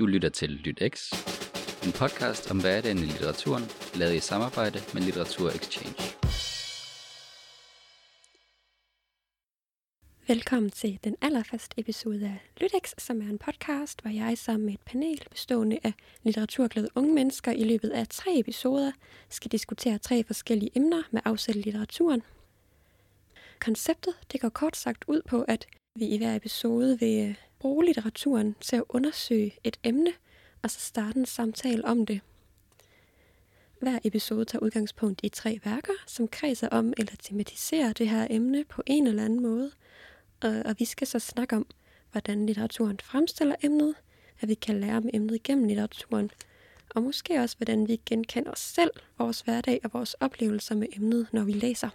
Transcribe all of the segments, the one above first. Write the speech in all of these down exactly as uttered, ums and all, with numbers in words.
Du lytter til LytX, en podcast om hverdagen i litteraturen, lavet i samarbejde med Litteratur Exchange. Velkommen til den allerførste episode af LytX, som er en podcast, hvor jeg sammen med et panel bestående af litteraturglade unge mennesker i løbet af tre episoder skal diskutere tre forskellige emner med afsæt i litteraturen. Konceptet det går kort sagt ud på, at vi i hver episode vil bruge litteraturen til at undersøge et emne, og så starte en samtale om det. Hver episode tager udgangspunkt i tre værker, som kredser om eller tematiserer det her emne på en eller anden måde. Og, og vi skal så snakke om, hvordan litteraturen fremstiller emnet, at vi kan lære om emnet gennem litteraturen, og måske også, hvordan vi genkender os selv, vores hverdag og vores oplevelser med emnet, når vi læser.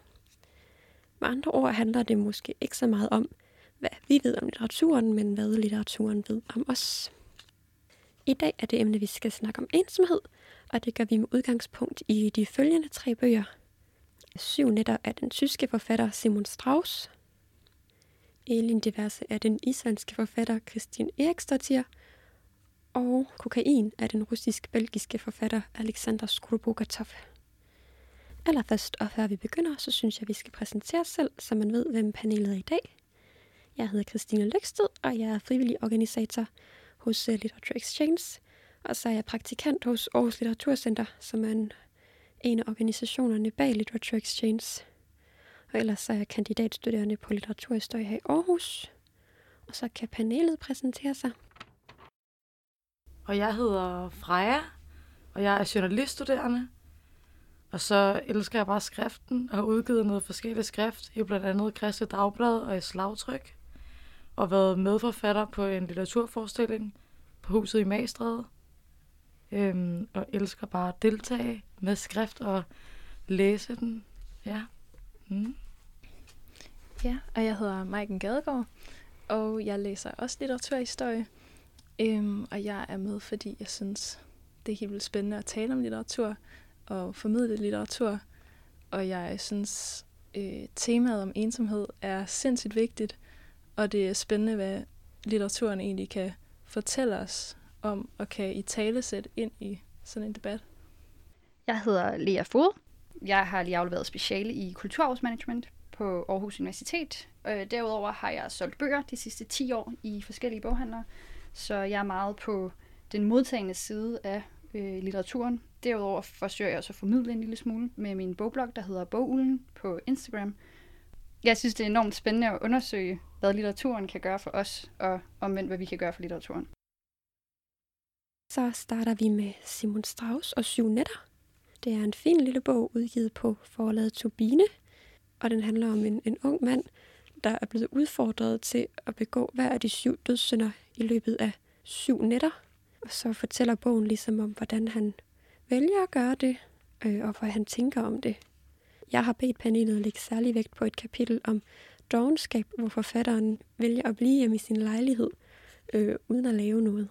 Med andre ord handler det måske ikke så meget om, hvad vi ved om litteraturen, men hvad litteraturen ved om os. I dag er det emne, vi skal snakke om ensomhed, og det gør vi med udgangspunkt i de følgende tre bøger. Syv nætter af den tyske forfatter Simon Strauss, Elin diverse af den islandske forfatter Kristin Eiriksdottir og Kokain af den russisk-belgiske forfatter Alexander Skrubogatov. Allerførst, og før vi begynder, så synes jeg, vi skal præsentere os selv, så man ved, hvem panelet er i dag. Jeg hedder Christine Løksted, og jeg er frivillig organisator hos Litteratur Exchange, og så er jeg praktikant hos Aarhus Litteraturcenter, som er en, en af organisationerne bag Litteratur Exchange. Og ellers så er jeg kandidatstuderende på litteraturhistorie her i Aarhus, og så kan panelet præsentere sig. Og jeg hedder Freja, og jeg er journaliststuderende, og så elsker jeg bare skriften og har udgivet noget forskelligt skrift i blandt andet Kristelig Dagblad og i Slavtryk, og været medforfatter på en litteraturforestilling på huset i Magestræde, øhm, og elsker bare at deltage med skrift og læse den. Ja. Mm. Ja, og jeg hedder Maiken Gadegaard, og jeg læser også litteraturhistorie, øhm, og jeg er med, fordi jeg synes, det er helt vildt spændende at tale om litteratur og formidle litteratur, og jeg synes, øh, temaet om ensomhed er sindssygt vigtigt, og det er spændende, hvad litteraturen egentlig kan fortælle os om og kan italesætte ind i sådan en debat. Jeg hedder Lea Fod. Jeg har lige afleveret speciale i kulturarvsmanagement på Aarhus Universitet. Derudover har jeg solgt bøger de sidste ti år i forskellige boghandlere, så jeg er meget på den modtagende side af øh, litteraturen. Derudover forsøger jeg også at formidle en lille smule med min bogblog, der hedder Bogulen på Instagram. Jeg synes, det er enormt spændende at undersøge, hvad litteraturen kan gøre for os, og omvendt, hvad vi kan gøre for litteraturen. Så starter vi med Simon Strauss og syv nætter. Det er en fin lille bog, udgivet på forlaget Turbine, og den handler om en, en ung mand, der er blevet udfordret til at begå hver af de syv dødssynder i løbet af syv nætter. Og så fortæller bogen ligesom om, hvordan han vælger at gøre det, øh, og hvad han tænker om det. Jeg har bedt panelet lægge særlig vægt på et kapitel om dovenskab, hvor forfatteren vælger at blive hjemme i sin lejlighed, øh, uden at lave noget.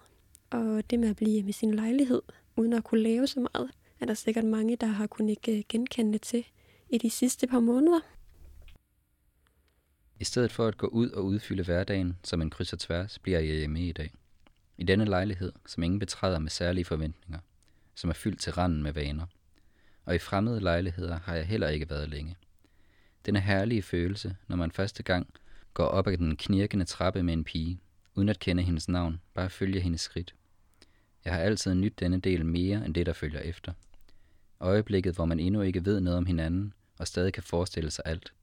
Og det med at blive hjemme i sin lejlighed, uden at kunne lave så meget, er der sikkert mange, der har kunnet ikke genkende det til i de sidste par måneder. I stedet for at gå ud og udfylde hverdagen, som en kryds og tværs, bliver jeg hjemme i dag. I denne lejlighed, som ingen betræder med særlige forventninger, som er fyldt til randen med vaner. Og i fremmede lejligheder har jeg heller ikke været længe. Denne herlige følelse, når man første gang går op ad den knirkende trappe med en pige, uden at kende hendes navn, bare følger hendes skridt. Jeg har altid nydt denne del mere end det, der følger efter. Øjeblikket, hvor man endnu ikke ved noget om hinanden, og stadig kan forestille sig alt.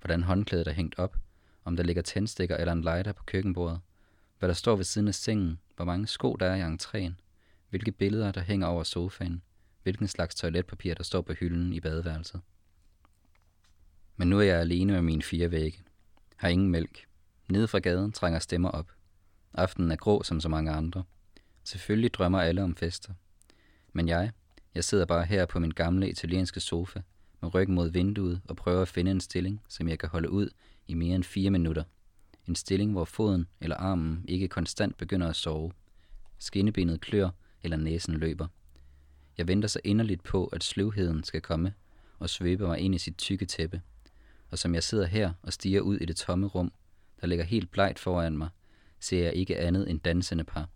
Hvordan håndklædet er hængt op, om der ligger tændstikker eller en lighter på køkkenbordet, hvad der står ved siden af sengen, hvor mange sko der er i entréen, hvilke billeder, der hænger over sofaen, hvilken slags toiletpapir, der står på hylden i badeværelset. Men nu er jeg alene med mine fire vægge. Har ingen mælk. Nede fra gaden trænger stemmer op. Aftenen er grå som så mange andre. Selvfølgelig drømmer alle om fester. Men jeg, jeg sidder bare her på min gamle italienske sofa med ryggen mod vinduet og prøver at finde en stilling, som jeg kan holde ud i mere end fire minutter. En stilling, hvor foden eller armen ikke konstant begynder at sove. Skinnebenet klør eller næsen løber. Jeg venter så inderligt på, at sløvheden skal komme og svøbe mig ind i sit tykke tæppe. Og som jeg sidder her og stiger ud i det tomme rum, der ligger helt blegt foran mig, ser jeg ikke andet end dansende par.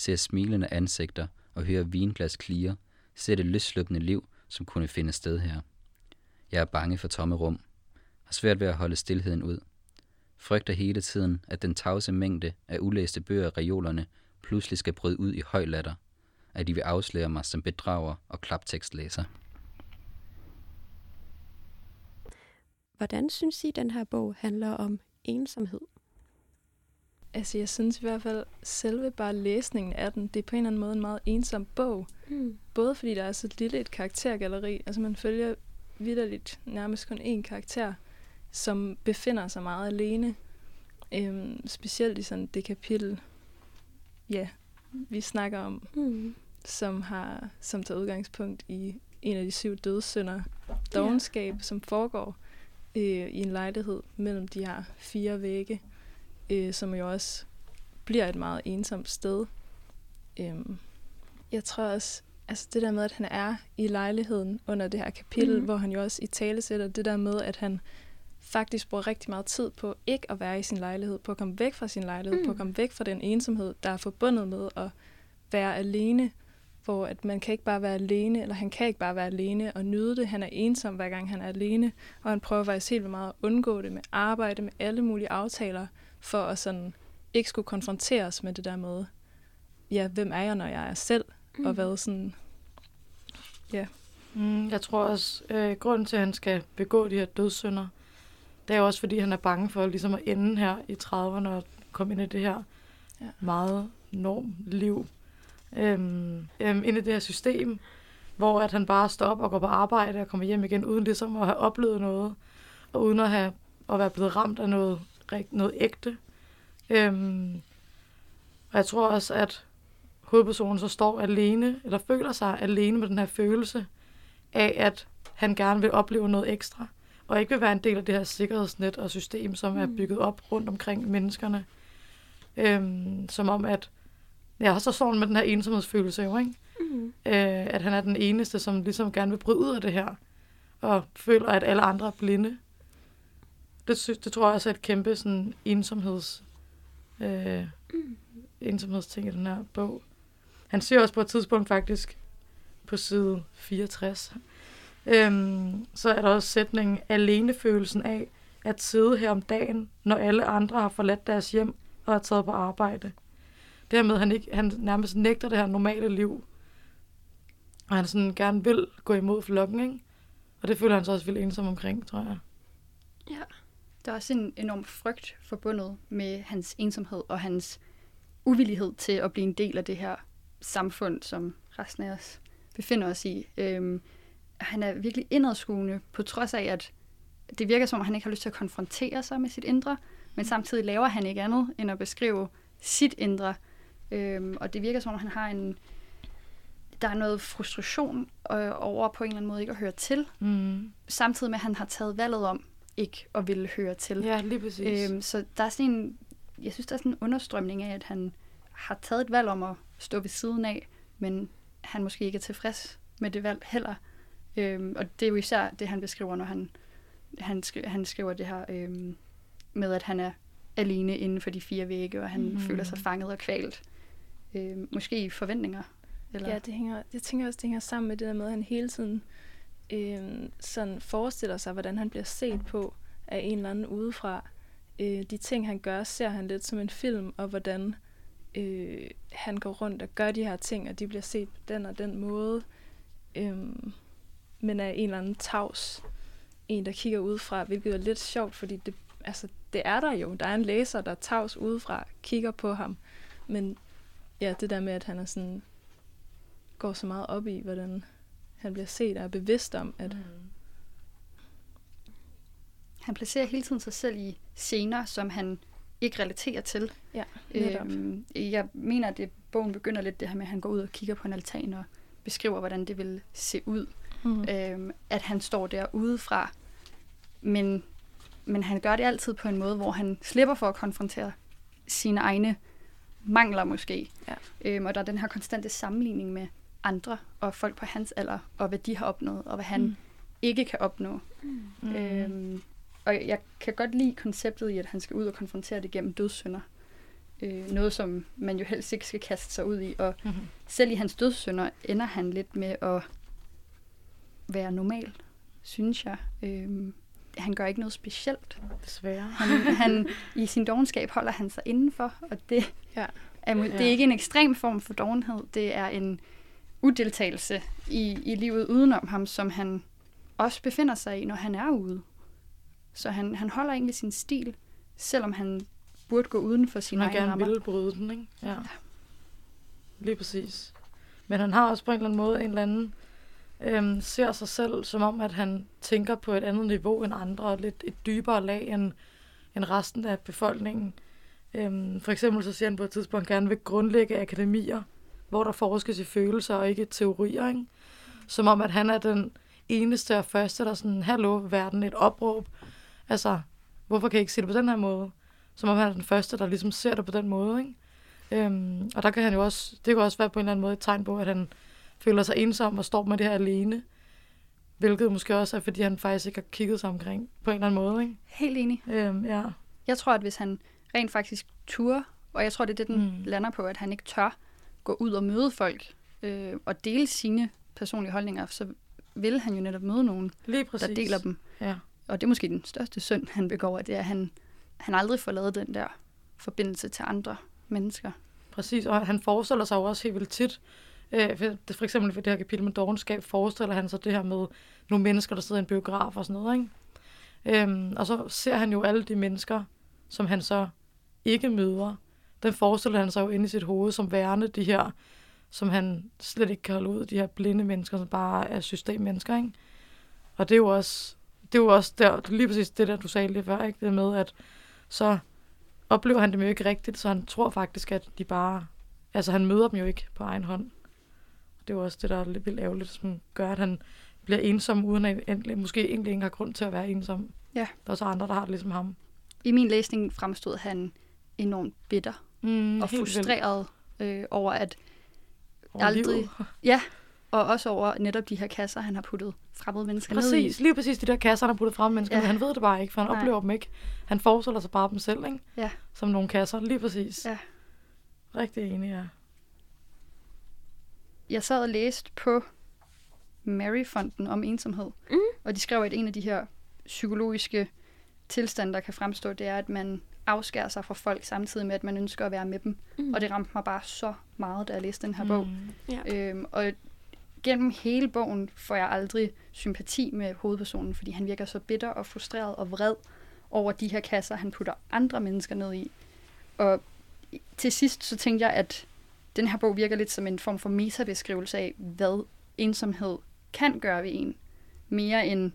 ser smilende ansigter og hører vinglas klirre, ser det løssløbende liv, som kunne finde sted her. Jeg er bange for tomme rum, har svært ved at holde stilheden ud. Frygter hele tiden, at den tavse mængde af ulæste bøger i reolerne pludselig skal bryde ud i høj latter, at de vil afsløre mig som bedrager og klaptekstlæser. Hvordan synes I, den her bog handler om ensomhed? Altså, jeg synes i hvert fald, selve bare læsningen af den, det er på en eller anden måde en meget ensom bog. Mm. Både fordi der er så lille et karaktergalleri, altså man følger vitterligt nærmest kun én karakter, som befinder sig meget alene. Øhm, specielt i sådan det kapitel, ja, vi snakker om, mm. som, har, som tager udgangspunkt i en af de syv dødssynder, dovenskab, yeah. som foregår øh, i en lejlighed mellem de her fire vægge. Øh, som jo også bliver et meget ensomt sted. Øhm, jeg tror også, altså det der med, at han er i lejligheden under det her kapitel, mm-hmm. hvor han jo også i tale sætter det der med, at han faktisk bruger rigtig meget tid på ikke at være i sin lejlighed, på at komme væk fra sin lejlighed, mm. på at komme væk fra den ensomhed, der er forbundet med at være alene, hvor at man kan ikke bare være alene, eller han kan ikke bare være alene og nyde det. Han er ensom, hver gang han er alene, og han prøver faktisk helt meget at undgå det med arbejde, med alle mulige aftaler, for at sådan ikke skulle konfronteres med det der med, ja, hvem er jeg, når jeg er selv, mm. og hvad sådan, ja. Mm, jeg tror også, øh, grunden til, at han skal begå de her dødssynder, det er jo også, fordi han er bange for ligesom at ende her i trediverne og komme ind i det her ja. meget normliv. Øhm, øhm, ind i det her system, hvor at han bare står op og går på arbejde og kommer hjem igen, uden ligesom at have oplevet noget, og uden at have at være blevet ramt af noget noget ægte. Øhm, og jeg tror også, at hovedpersonen så står alene, eller føler sig alene med den her følelse af, at han gerne vil opleve noget ekstra, og ikke vil være en del af det her sikkerhedsnet og system, som mm. er bygget op rundt omkring menneskerne. Øhm, som om, at ja, så står han med den her ensomhedsfølelse jo, ikke? Mm. Øh, at han er den eneste, som ligesom gerne vil bryde ud af det her, og føler, at alle andre er blinde. Det, det tror jeg også er et kæmpe sådan, ensomheds, øh, mm. ensomhedsting i den her bog. Han siger også på et tidspunkt faktisk, på side fireogtres, øhm, så er der også sætningen, alenefølelsen af at sidde her om dagen, når alle andre har forladt deres hjem og er taget på arbejde. Det her med, at han, ikke, han nærmest nægter det her normale liv, og han sådan gerne vil gå imod flokken, ikke? Og det føler han så også vildt ensom omkring, tror jeg. Ja. Der er også en enorm frygt forbundet med hans ensomhed og hans uvillighed til at blive en del af det her samfund, som resten af os befinder os i. Øhm, han er virkelig indadskuende, på trods af, at det virker som om, han ikke har lyst til at konfrontere sig med sit indre, men samtidig laver han ikke andet end at beskrive sit indre. Øhm, og det virker som om, han har en... Der er noget frustration øh, over på en eller anden måde ikke at høre til, mm. samtidig med, at han har taget valget om, ikke at ville høre til. Ja, lige præcis. Æm, så der er sådan en, jeg synes, der er sådan en understrømning af, at han har taget et valg om at stå ved siden af, men han måske ikke er tilfreds med det valg heller. Æm, og det er jo især det, han beskriver, når han, han, skri- han skriver det her øhm, med, at han er alene inden for de fire vægge, og han mm. føler sig fanget og kvalt. Æm, måske i forventninger. Eller? Ja, det hænger, jeg tænker også, det hænger sammen med det der med, at han hele tiden Øhm, sådan forestiller sig, hvordan han bliver set på af en eller anden udefra. Øh, de ting, han gør, ser han lidt som en film, og hvordan øh, han går rundt og gør de her ting, og de bliver set på den og den måde. Øhm, men af en eller anden tavs, en, der kigger udefra, hvilket er lidt sjovt, fordi det, altså, det er der jo. Der er en læser, der tavs udefra, kigger på ham. Men ja, det der med, at han er sådan, går så meget op i, hvordan han bliver set og er bevidst om, at... Mm. Han placerer hele tiden sig selv i scener, som han ikke relaterer til. Ja, netop. Øhm, jeg mener, at det, bogen begynder lidt det her med, at han går ud og kigger på en altan og beskriver, hvordan det vil se ud. Mm. Øhm, at han står der udefra. Men, men han gør det altid på en måde, hvor han slipper for at konfrontere sine egne mangler måske. Ja. Øhm, og der er den her konstante sammenligning med andre og folk på hans alder, og hvad de har opnået, og hvad han mm. ikke kan opnå. Mm. Øhm, og jeg kan godt lide konceptet i, at han skal ud og konfrontere det gennem dødssynder. øh, noget, som man jo helst ikke skal kaste sig ud i. Og mm-hmm. selv i hans dødssynder ender han lidt med at være normal, synes jeg. Øh, han gør ikke noget specielt. Desværre. Han, han, i sin dovenskab holder han sig indenfor, og det, ja. er, det er ikke en ekstrem form for dovenhed. Det er en udeltagelse i, i livet udenom ham, som han også befinder sig i, når han er ude. Så han, han holder egentlig sin stil, selvom han burde gå uden for sine egne rammer. Han gerne ville bryde den, ikke? Ja. ja. Lige præcis. Men han har også på en eller anden måde en eller anden, øhm, ser sig selv som om, at han tænker på et andet niveau end andre, og lidt et dybere lag end, end resten af befolkningen. Øhm, for eksempel så siger han på et tidspunkt, at han gerne vil grundlægge akademier, hvor der forskes i følelser og ikke teorier, ikke? Som om, at han er den eneste og første, der sådan, hallo, verden, et opråb. Altså, hvorfor kan jeg ikke se det på den her måde? Som om han er den første, der ligesom ser det på den måde, ikke? Øhm, og der kan han jo også, det kan også være på en eller anden måde et tegn på, at han føler sig ensom og står med det her alene. Hvilket måske også er, fordi han faktisk ikke har kigget sig omkring på en eller anden måde, ikke? Helt enig. Øhm, ja. Jeg tror, at hvis han rent faktisk turde, og jeg tror, det er det, den mm. lander på, at han ikke tør gå ud og møde folk øh, og dele sine personlige holdninger, så vil han jo netop møde nogen, der deler dem. Ja. Og det er måske den største synd, han begår, det er, at han, han aldrig får lavet den der forbindelse til andre mennesker. Præcis, og han forestiller sig jo også helt vildt tit. For eksempel ved det her kapitel med dovenskab, forestiller han sig det her med nogle mennesker, der sidder i en biograf og sådan noget, ikke? Øhm, og så ser han jo alle de mennesker, som han så ikke møder. Den forestiller han sig jo inde i sit hoved som værende de her, som han slet ikke kan holde ud, de her blinde mennesker, som bare er systemmennesker, ikke? Og det er jo også... Det er jo også der, lige præcis det der, du sagde lige før, ikke? Det med, at så oplever han dem jo ikke rigtigt, så han tror faktisk, at de bare... Altså, han møder dem jo ikke på egen hånd. Det er jo også det, der er lidt vildt ærgerligt, som gør, at han bliver ensom, uden at endelig, måske egentlig ikke har grund til at være ensom. Ja. Der er så andre, der har det ligesom ham. I min læsning fremstod han enormt bitter mm, og frustreret øh, over, at over aldrig... Livet. Ja. Og også over netop de her kasser, han har puttet fremmede mennesker præcis, ned i. Præcis, lige præcis de der kasser, han har puttet fremmede mennesker ja. ned. Han ved det bare ikke, for han Nej. oplever dem ikke. Han forestiller sig bare dem selv, ikke? Ja. Som nogle kasser, lige præcis. Ja. Rigtig enig, ja. Jeg sad og læste på Mary-fonden om ensomhed. Mm. Og de skrev, at en af de her psykologiske tilstande, der kan fremstå, det er, at man afskærer sig fra folk, samtidig med, at man ønsker at være med dem. Mm. Og det ramte mig bare så meget, da jeg læste den her bog. Mm. Ja. Øhm, og gennem hele bogen får jeg aldrig sympati med hovedpersonen, fordi han virker så bitter og frustreret og vred over de her kasser, han putter andre mennesker ned i. Og til sidst så tænkte jeg, at den her bog virker lidt som en form for metabeskrivelse af, hvad ensomhed kan gøre ved en, mere end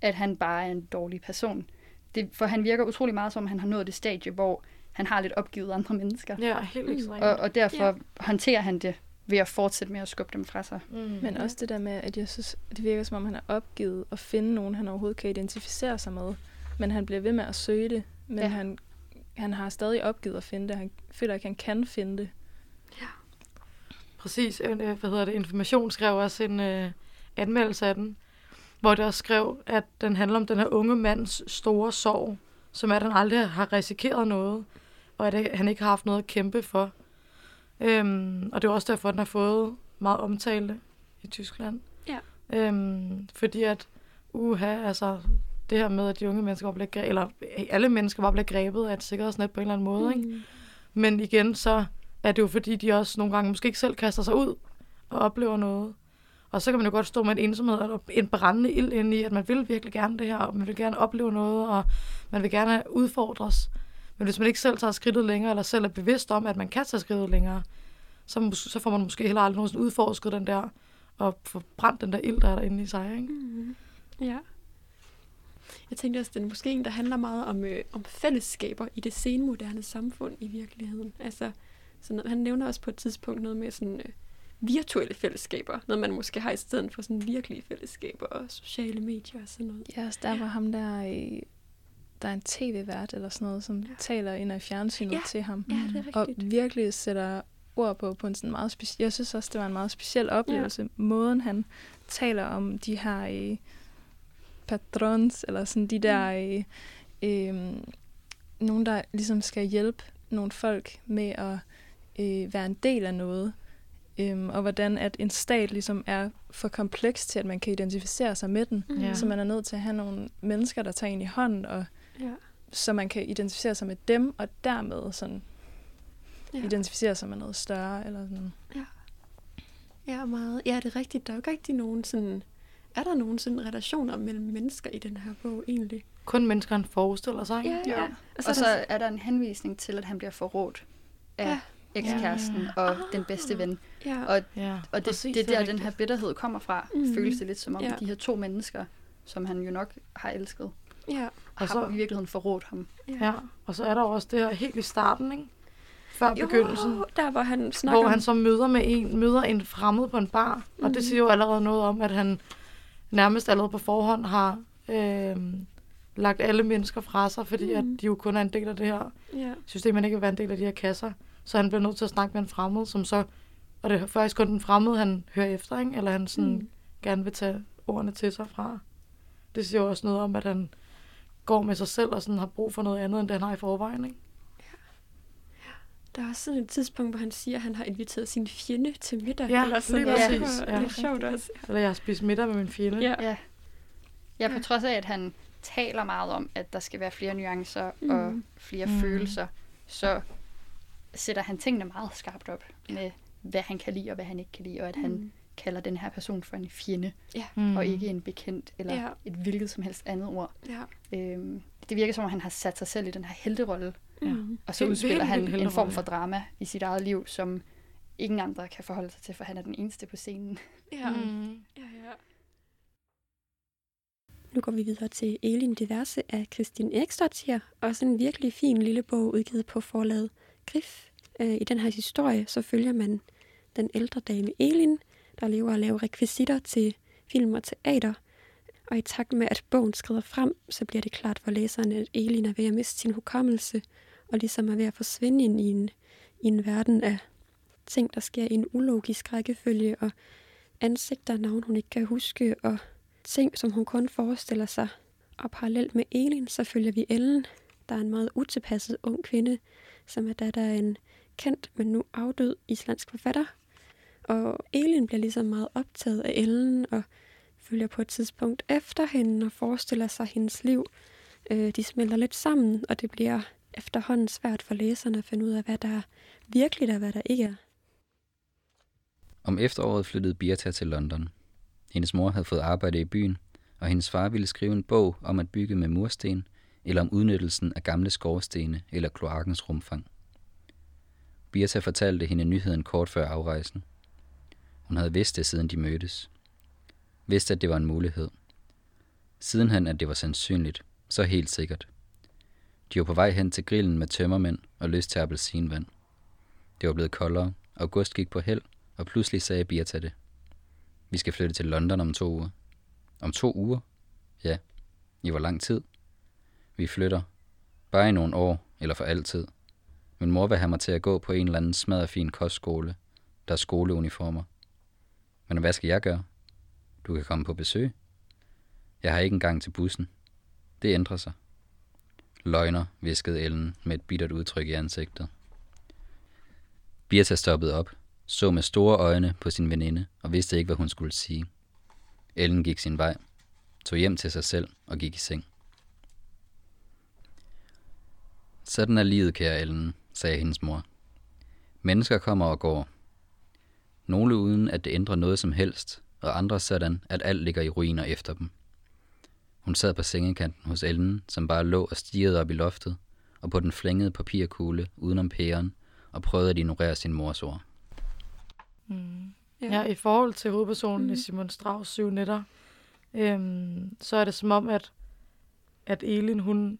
at han bare er en dårlig person. Det, for han virker utrolig meget som, han har nået det stadie, hvor han har lidt opgivet andre mennesker. Ja, helt ekstremt. Og, og derfor ja. håndterer han det ved at fortsætte med at skubbe dem fra sig. Mm. Men også det der med, at jeg synes, det virker som om, han har opgivet at finde nogen, han overhovedet kan identificere sig med. Men han bliver ved med at søge det. Men ja. han, han har stadig opgivet at finde det. Han føler ikke, han kan finde det. Ja. Præcis. Hvad hedder det? Information skrev også en øh, anmeldelse af den, hvor det også skrev, at den handler om den her unge mands store sorg, som er, at han aldrig har risikeret noget, og at han ikke har haft noget at kæmpe for. Øhm, og det er også derfor, at den har fået meget omtale i Tyskland. Ja. Øhm, fordi at, uha, altså, det her med, at de unge mennesker bliver grebet, eller alle mennesker bare bliver grebet af et sikkerhedsnet på en eller anden måde, mm. ikke? Men igen, så er det jo fordi, de også nogle gange måske ikke selv kaster sig ud og oplever noget. Og så kan man jo godt stå med en ensomhed og en brændende ild ind i, at man vil virkelig gerne det her, og man vil gerne opleve noget, og man vil gerne udfordres. Men hvis man ikke selv tager skridtet længere, eller selv er bevidst om, at man kan tage skridtet længere, så, så får man måske heller aldrig nogensinde udforsket den der, og får brændt den der ild, der er derinde i sig, ikke? Mm-hmm. Ja. Jeg tænkte også, at den er måske en, der handler meget om, øh, om fællesskaber i det senmoderne samfund i virkeligheden. Altså, sådan noget, han nævner også på et tidspunkt noget med sådan øh, virtuelle fællesskaber, noget man måske har i stedet for sådan virkelige fællesskaber og sociale medier og sådan noget. Ja, også der var ja. ham der... Øh der er en tv-vært eller sådan noget, som ja. taler ind af fjernsynet ja. til ham. Ja, det er rigtigt. Og virkelig sætter ord på, på en sådan meget speciel... Jeg synes også, det var en meget speciel oplevelse. Ja. Måden, han taler om de her eh, patrons, eller sådan de der... Mm. Eh, eh, nogen, der ligesom skal hjælpe nogle folk med at øh, være en del af noget, øh, og hvordan at en stat ligesom er for kompleks til, at man kan identificere sig med den. Mm. Så man er nødt til at have nogle mennesker, der tager en i hånden, og, ja. så man kan identificere sig med dem, og dermed sådan ja. identificere sig med noget større. Eller sådan. Ja. Ja, meget. Ja, det er rigtigt. Der er jo ikke rigtig nogen sådan... Er der nogen sådan relationer mellem mennesker i den her bog egentlig? Kun mennesker, han forestiller sig. Ja, ja. ja. Og, så, og så, der... så er der en henvisning til, at han bliver forrådt af ja. ekskæresten ja. og ah, den bedste ven. Ja. Og, ja. og det, Præcis, det er der, rigtigt. Den her bitterhed kommer fra. Mm. Føles det lidt som om, ja. de her to mennesker, som han jo nok har elsket, ja. og så har i virkeligheden forrådt ham. Ja. ja, og så er der også det her helt i starten, ikke? Før jo, begyndelsen, der, hvor, han, snakker hvor han så møder, med en, møder en fremmed på en bar, mm. og det siger jo allerede noget om, at han nærmest allerede på forhånd har øh, lagt alle mennesker fra sig, fordi mm. at de jo kun er en del af det her yeah. system, man ikke vil være en del af de her kasser. Så han bliver nødt til at snakke med en fremmed, som så, og det er faktisk kun den fremmede, han hører efter, ikke? Eller han sådan mm. gerne vil tage ordene til sig fra. Det siger jo også noget om, at han går med sig selv og sådan har brug for noget andet, end det han har i forvejen, ikke? Der er også sådan et tidspunkt, hvor han siger, at han har inviteret sin fjende til middag. Ja, eller sådan lige præcis. Ja. Det er sjovt også. Ja. Eller jeg har spist middag med min fjende. Ja. Ja. ja, på trods af, at han taler meget om, at der skal være flere nuancer mm. og flere mm. følelser, så sætter han tingene meget skarpt op med, hvad han kan lide og hvad han ikke kan lide, og at mm. han kalder den her person for en fjende, ja. mm. og ikke en bekendt, eller ja. et hvilket som helst andet ord. Ja. Øhm, det virker som om, han har sat sig selv i den her helterolle, ja. og så udspiller han en form for drama i sit eget liv, som ingen andre kan forholde sig til, for han er den eneste på scenen. Ja. Mm. Ja, ja. Nu går vi videre til Elin Diverse af Kristin Eiriksdottir, også en virkelig fin lille bog udgivet på forlaget Grif. I den her historie så følger man den ældre dame Elin, der lever at lave rekvisitter til film og teater. Og i takt med, at bogen skrider frem, så bliver det klart for læserne, at Elin er ved at miste sin hukommelse, og ligesom er ved at forsvinde ind i en, i en verden af ting, der sker i en ulogisk rækkefølge, og ansigter, navn hun ikke kan huske, og ting, som hun kun forestiller sig. Og parallelt med Elin, så følger vi Ellen, der er en meget utilpasset ung kvinde, som er datter af en kendt, men nu afdød islandsk forfatter. Og Elin bliver ligesom meget optaget af Ellen, og følger på et tidspunkt efter hende og forestiller sig hendes liv. Øh, de smelter lidt sammen, og det bliver efterhånden svært for læserne at finde ud af, hvad der er virkeligt og hvad der ikke er. Om efteråret flyttede Birta til London. Hendes mor havde fået arbejde i byen, og hendes far ville skrive en bog om at bygge med mursten, eller om udnyttelsen af gamle skorstene eller kloakkens rumfang. Birta fortalte hende nyheden kort før afrejsen. Hun havde vidst det, siden de mødtes. Vidste, at det var en mulighed. Sidenhen, at det var sandsynligt, så helt sikkert. De var på vej hen til grillen med tømmermænd og lyst til appelsinvand. Det var blevet koldere, august gik på held, og pludselig sagde Birta det. Vi skal flytte til London om to uger. Om to uger? Ja. I hvor lang tid? Vi flytter. Bare i nogle år, eller for altid. Min mor vil have mig til at gå på en eller anden smadrefin kostskole. Der er skoleuniformer. Men hvad skal jeg gøre? Du kan komme på besøg. Jeg har ikke engang til bussen. Det ændrer sig. Løgner, viskede Ellen med et bittert udtryk i ansigtet. Birta stoppede op, så med store øjne på sin veninde og vidste ikke, hvad hun skulle sige. Ellen gik sin vej, tog hjem til sig selv og gik i seng. Sådan er livet, kære Ellen, sagde hendes mor. Mennesker kommer og går. Nogle uden, at det ændrer noget som helst, og andre sådan, at alt ligger i ruiner efter dem. Hun sad på sengekanten hos Ellen, som bare lå og stirrede op i loftet, og på den flængede papirkugle udenom pæren, og prøvede at ignorere sin mors ord. Mm. Ja. ja, i forhold til hovedpersonen mm. i Simon Strauss' syv nætter, øhm, så er det som om, at, at Elin, hun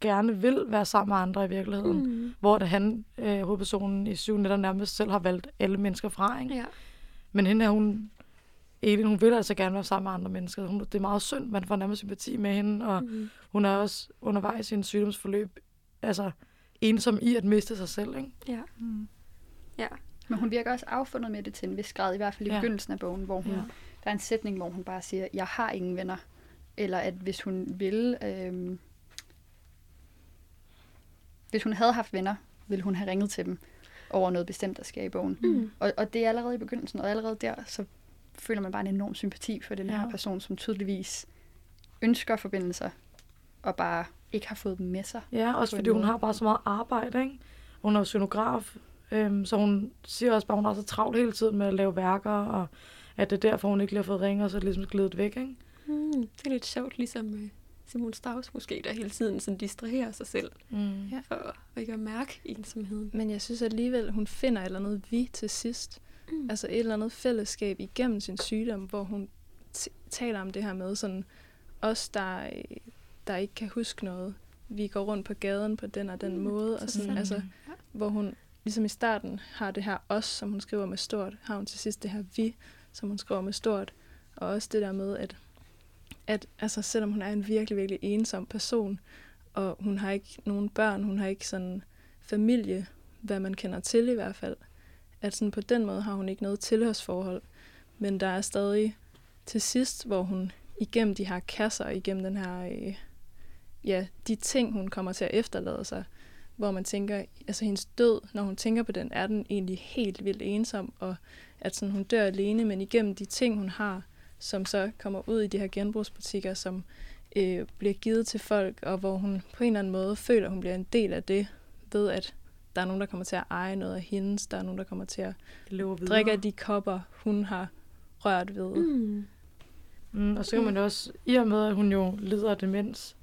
gerne vil være sammen med andre i virkeligheden, mm. hvor det han, øh, hovedpersonen i syv nætter, nærmest selv har valgt alle mennesker fra, ikke? Ja. Men hende her, hun Elin, hun vil altså gerne være sammen med andre mennesker. Hun, det er meget synd, man får nærmest sympati med hende, og mm. hun er også undervejs i en sygdomsforløb, altså ensom i at miste sig selv, ikke? Ja. Mm. ja. Men hun virker også affundet med det til en vis grad, i hvert fald i ja. begyndelsen af bogen, hvor hun, ja. der er en sætning, hvor hun bare siger, jeg har ingen venner, eller at hvis hun ville, øh, hvis hun havde haft venner, ville hun have ringet til dem over noget bestemt, der sker i bogen. Mm. Og, og det er allerede i begyndelsen, og allerede der, så føler man bare en enorm sympati for den ja. her person, som tydeligvis ønsker forbindelser, og bare ikke har fået dem med sig. Ja, også fordi hun måde. har bare så meget arbejde, ikke? Hun er jo scenograf, øhm, så hun siger også bare, at hun har så travlt hele tiden med at lave værker, og at det er derfor, hun ikke lige har fået ringer, og så er det ligesom glædet væk, ikke? Mm, det er lidt sjovt, ligesom Simon Strauss måske, der hele tiden sådan distraherer sig selv mm. for at, at ikke at mærke ensomheden. Men jeg synes alligevel, hun finder et eller andet vi til sidst. Mm. Altså et eller andet fællesskab igennem sin sygdom, hvor hun t- taler om det her med sådan os, der, der ikke kan huske noget. Vi går rundt på gaden på den og den mm. måde. Og sådan, så altså, ja. Hvor hun ligesom i starten har det her os, som hun skriver med stort, har hun til sidst det her vi, som hun skriver med stort. Og også det der med, at at altså, selvom hun er en virkelig, virkelig ensom person, og hun har ikke nogen børn, hun har ikke sådan familie, hvad man kender til i hvert fald, at sådan på den måde har hun ikke noget tilhørsforhold, men der er stadig til sidst, hvor hun igennem de her kasser, igennem den her, øh, ja, de ting, hun kommer til at efterlade sig, hvor man tænker, altså hendes død, når hun tænker på den, er den egentlig helt vildt ensom, og at sådan, hun dør alene, men igennem de ting, hun har, som så kommer ud i de her genbrugsbutikker, som øh, bliver givet til folk, og hvor hun på en eller anden måde føler, at hun bliver en del af det, ved at der er nogen, der kommer til at eje noget af hendes, der er nogen, der kommer til at drikke af de kopper, hun har rørt ved. Mm. Mm, og så kan man også, i og med, at hun jo lider af demens,